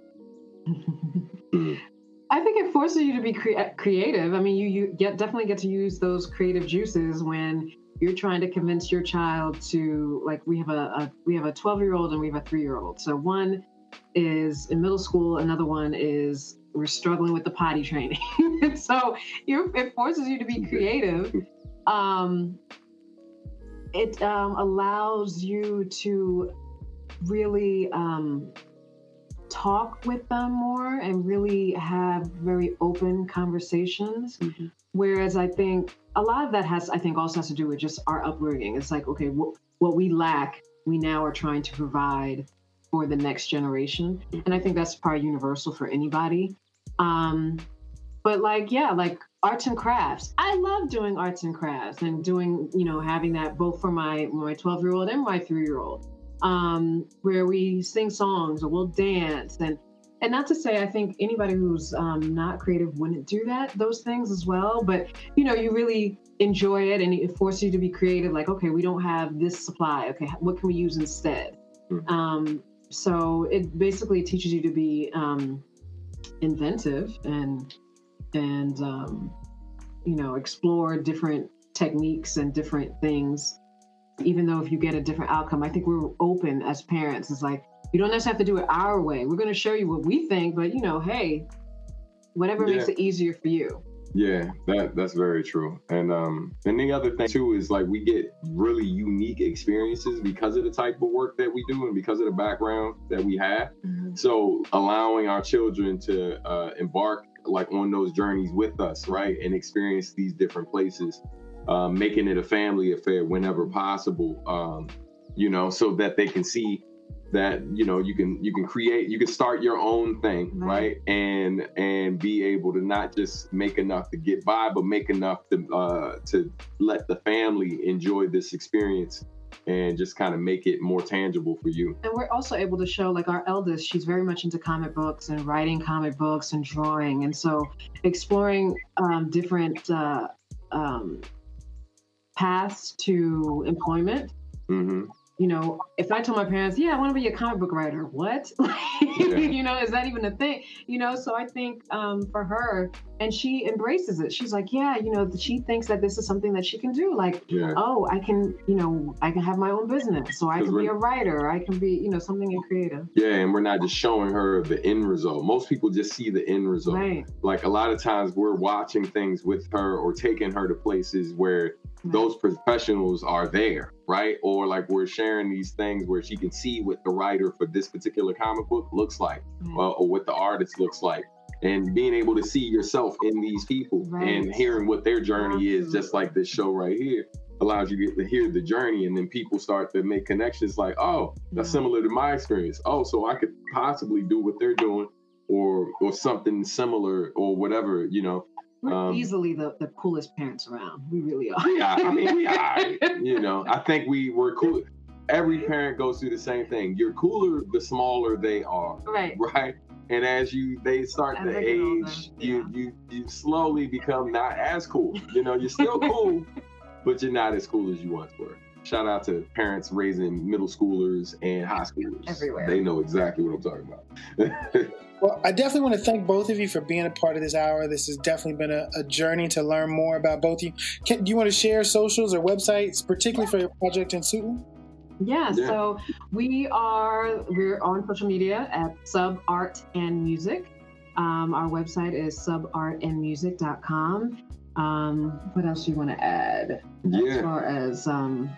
I think it forces you to be cre- creative. I mean, you you get definitely get to use those creative juices when you're trying to convince your child to, like, we have a, a we have a twelve-year-old and we have a three-year-old. So one is in middle school, another one is we're struggling with the potty training. So you're, it forces you to be creative. Um, it um, allows you to really um, talk with them more and really have very open conversations. Mm-hmm. Whereas I think a lot of that has, I think, also has to do with just our upbringing. It's like, okay, wh- what we lack, we now are trying to provide for the next generation. And I think that's probably universal for anybody. Um, but like, yeah, like arts and crafts. I love doing arts and crafts and doing, you know, having that both for my my twelve-year-old and my three-year-old. Um, where we sing songs or we'll dance. And and not to say I think anybody who's um, not creative wouldn't do that, those things as well. But, you know, you really enjoy it and it forces you to be creative. Like, okay, we don't have this supply. Okay, what can we use instead? Mm-hmm. Um, so it basically teaches you to be um, inventive and, and um, you know, explore different techniques and different things. Even though if you get a different outcome, I think we're open as parents. It's like, you don't necessarily have to do it our way. We're going to show you what we think, but, you know, hey, whatever yeah. makes it easier for you. Yeah, that that's very true. And um, and the other thing, too, is like we get really unique experiences because of the type of work that we do and because of the background that we have. Mm-hmm. So allowing our children to uh, embark like on those journeys with us, right, and experience these different places. Uh, making it a family affair whenever possible, um, you know, so that they can see that, you know, you can you can create, you can start your own thing, right? right? And and be able to not just make enough to get by, but make enough to uh, to let the family enjoy this experience and just kind of make it more tangible for you. And we're also able to show, like, our eldest, she's very much into comic books and writing comic books and drawing. And so exploring um, different uh, um paths to employment. Mm-hmm. You know, if I told my parents, yeah, I want to be a comic book writer, what? yeah. You know, is that even a thing? You know, so I think um, for her, and she embraces it. She's like, yeah, you know, she thinks that this is something that she can do. Like, yeah. oh, I can, you know, I can have my own business. So I can be a writer. I can be, you know, something creative. Yeah, and we're not just showing her the end result. Most people just see the end result. Right. Like a lot of times we're watching things with her or taking her to places where right. those professionals are there, right? Or like we're sharing these things where she can see what the writer for this particular comic book looks like, right. uh, or what the artist looks like, and being able to see yourself in these people right. and hearing what their journey Absolutely. is, just like this show right here allows you to hear the journey, and then people start to make connections like, oh, that's yeah. similar to my experience. Oh, so I could possibly do what they're doing or or something similar or whatever, you know. We're um, easily the, the coolest parents around. We really are. Yeah, I mean, we are. You know, I think we were cool. Every parent goes through the same thing. You're cooler the smaller they are. Right. Right. And as you they start as to age, older, yeah. you you you slowly become not as cool. You know, you're still cool, but you're not as cool as you once were. Shout out to parents raising middle schoolers and high schoolers. Everywhere. They know exactly what I'm talking about. Well, I definitely want to thank both of you for being a part of this hour. This has definitely been a, a journey to learn more about both of you. Can, do you want to share socials or websites, particularly for your project in Suitland? Yeah, yeah, so we are, we're on social media at Sub Art and Music. Um, our website is sub art and music dot com. Um, what else do you want to add? Yeah. As far as... Um,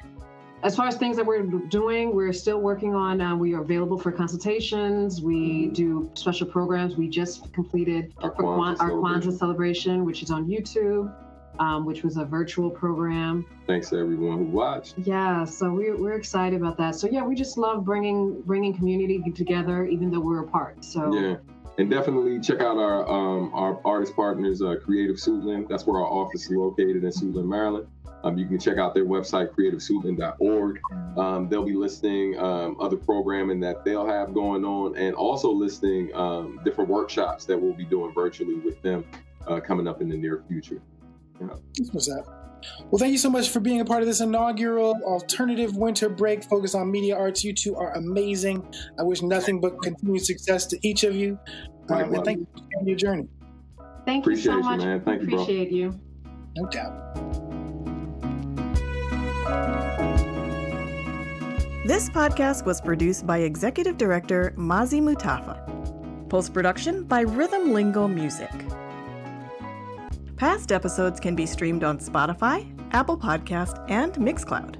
As far as things that we're doing, we're still working on, uh, we are available for consultations. We do special programs. We just completed our Kwanzaa, Kwanzaa, celebration. our Kwanzaa celebration, which is on YouTube. um, which was a virtual program. Thanks to everyone who watched. Yeah, so we, we're excited about that. So yeah, we just love bringing bringing community together, even though we're apart. So yeah. And definitely check out our um, our artist partners, uh, Creative Suitland. That's where our office is located in Suitland, Maryland. Um, you can check out their website, creative suitland dot org. Um, they'll be listing um, other programming that they'll have going on, and also listing um, different workshops that we'll be doing virtually with them uh, coming up in the near future. Yeah. What's that? Well, thank you so much for being a part of this inaugural alternative winter break focused on media arts. You two are amazing. I wish nothing but continued success to each of you. Um, and thank you for sharing your journey. Thank you so much. Appreciate you, man. Thank you, bro. Appreciate you. No doubt. This podcast was produced by Executive Director Mazer Mutafa. Post-production by Rhythm Lingo Music. Past episodes can be streamed on Spotify, Apple Podcasts, and Mixcloud.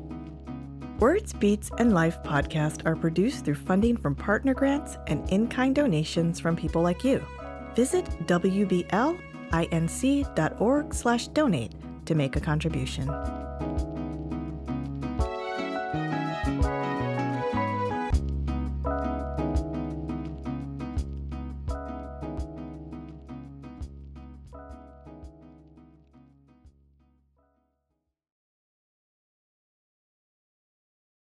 Words, Beats, and Life podcast are produced through funding from partner grants and in-kind donations from people like you. Visit w b l inc dot org slash donate to make a contribution.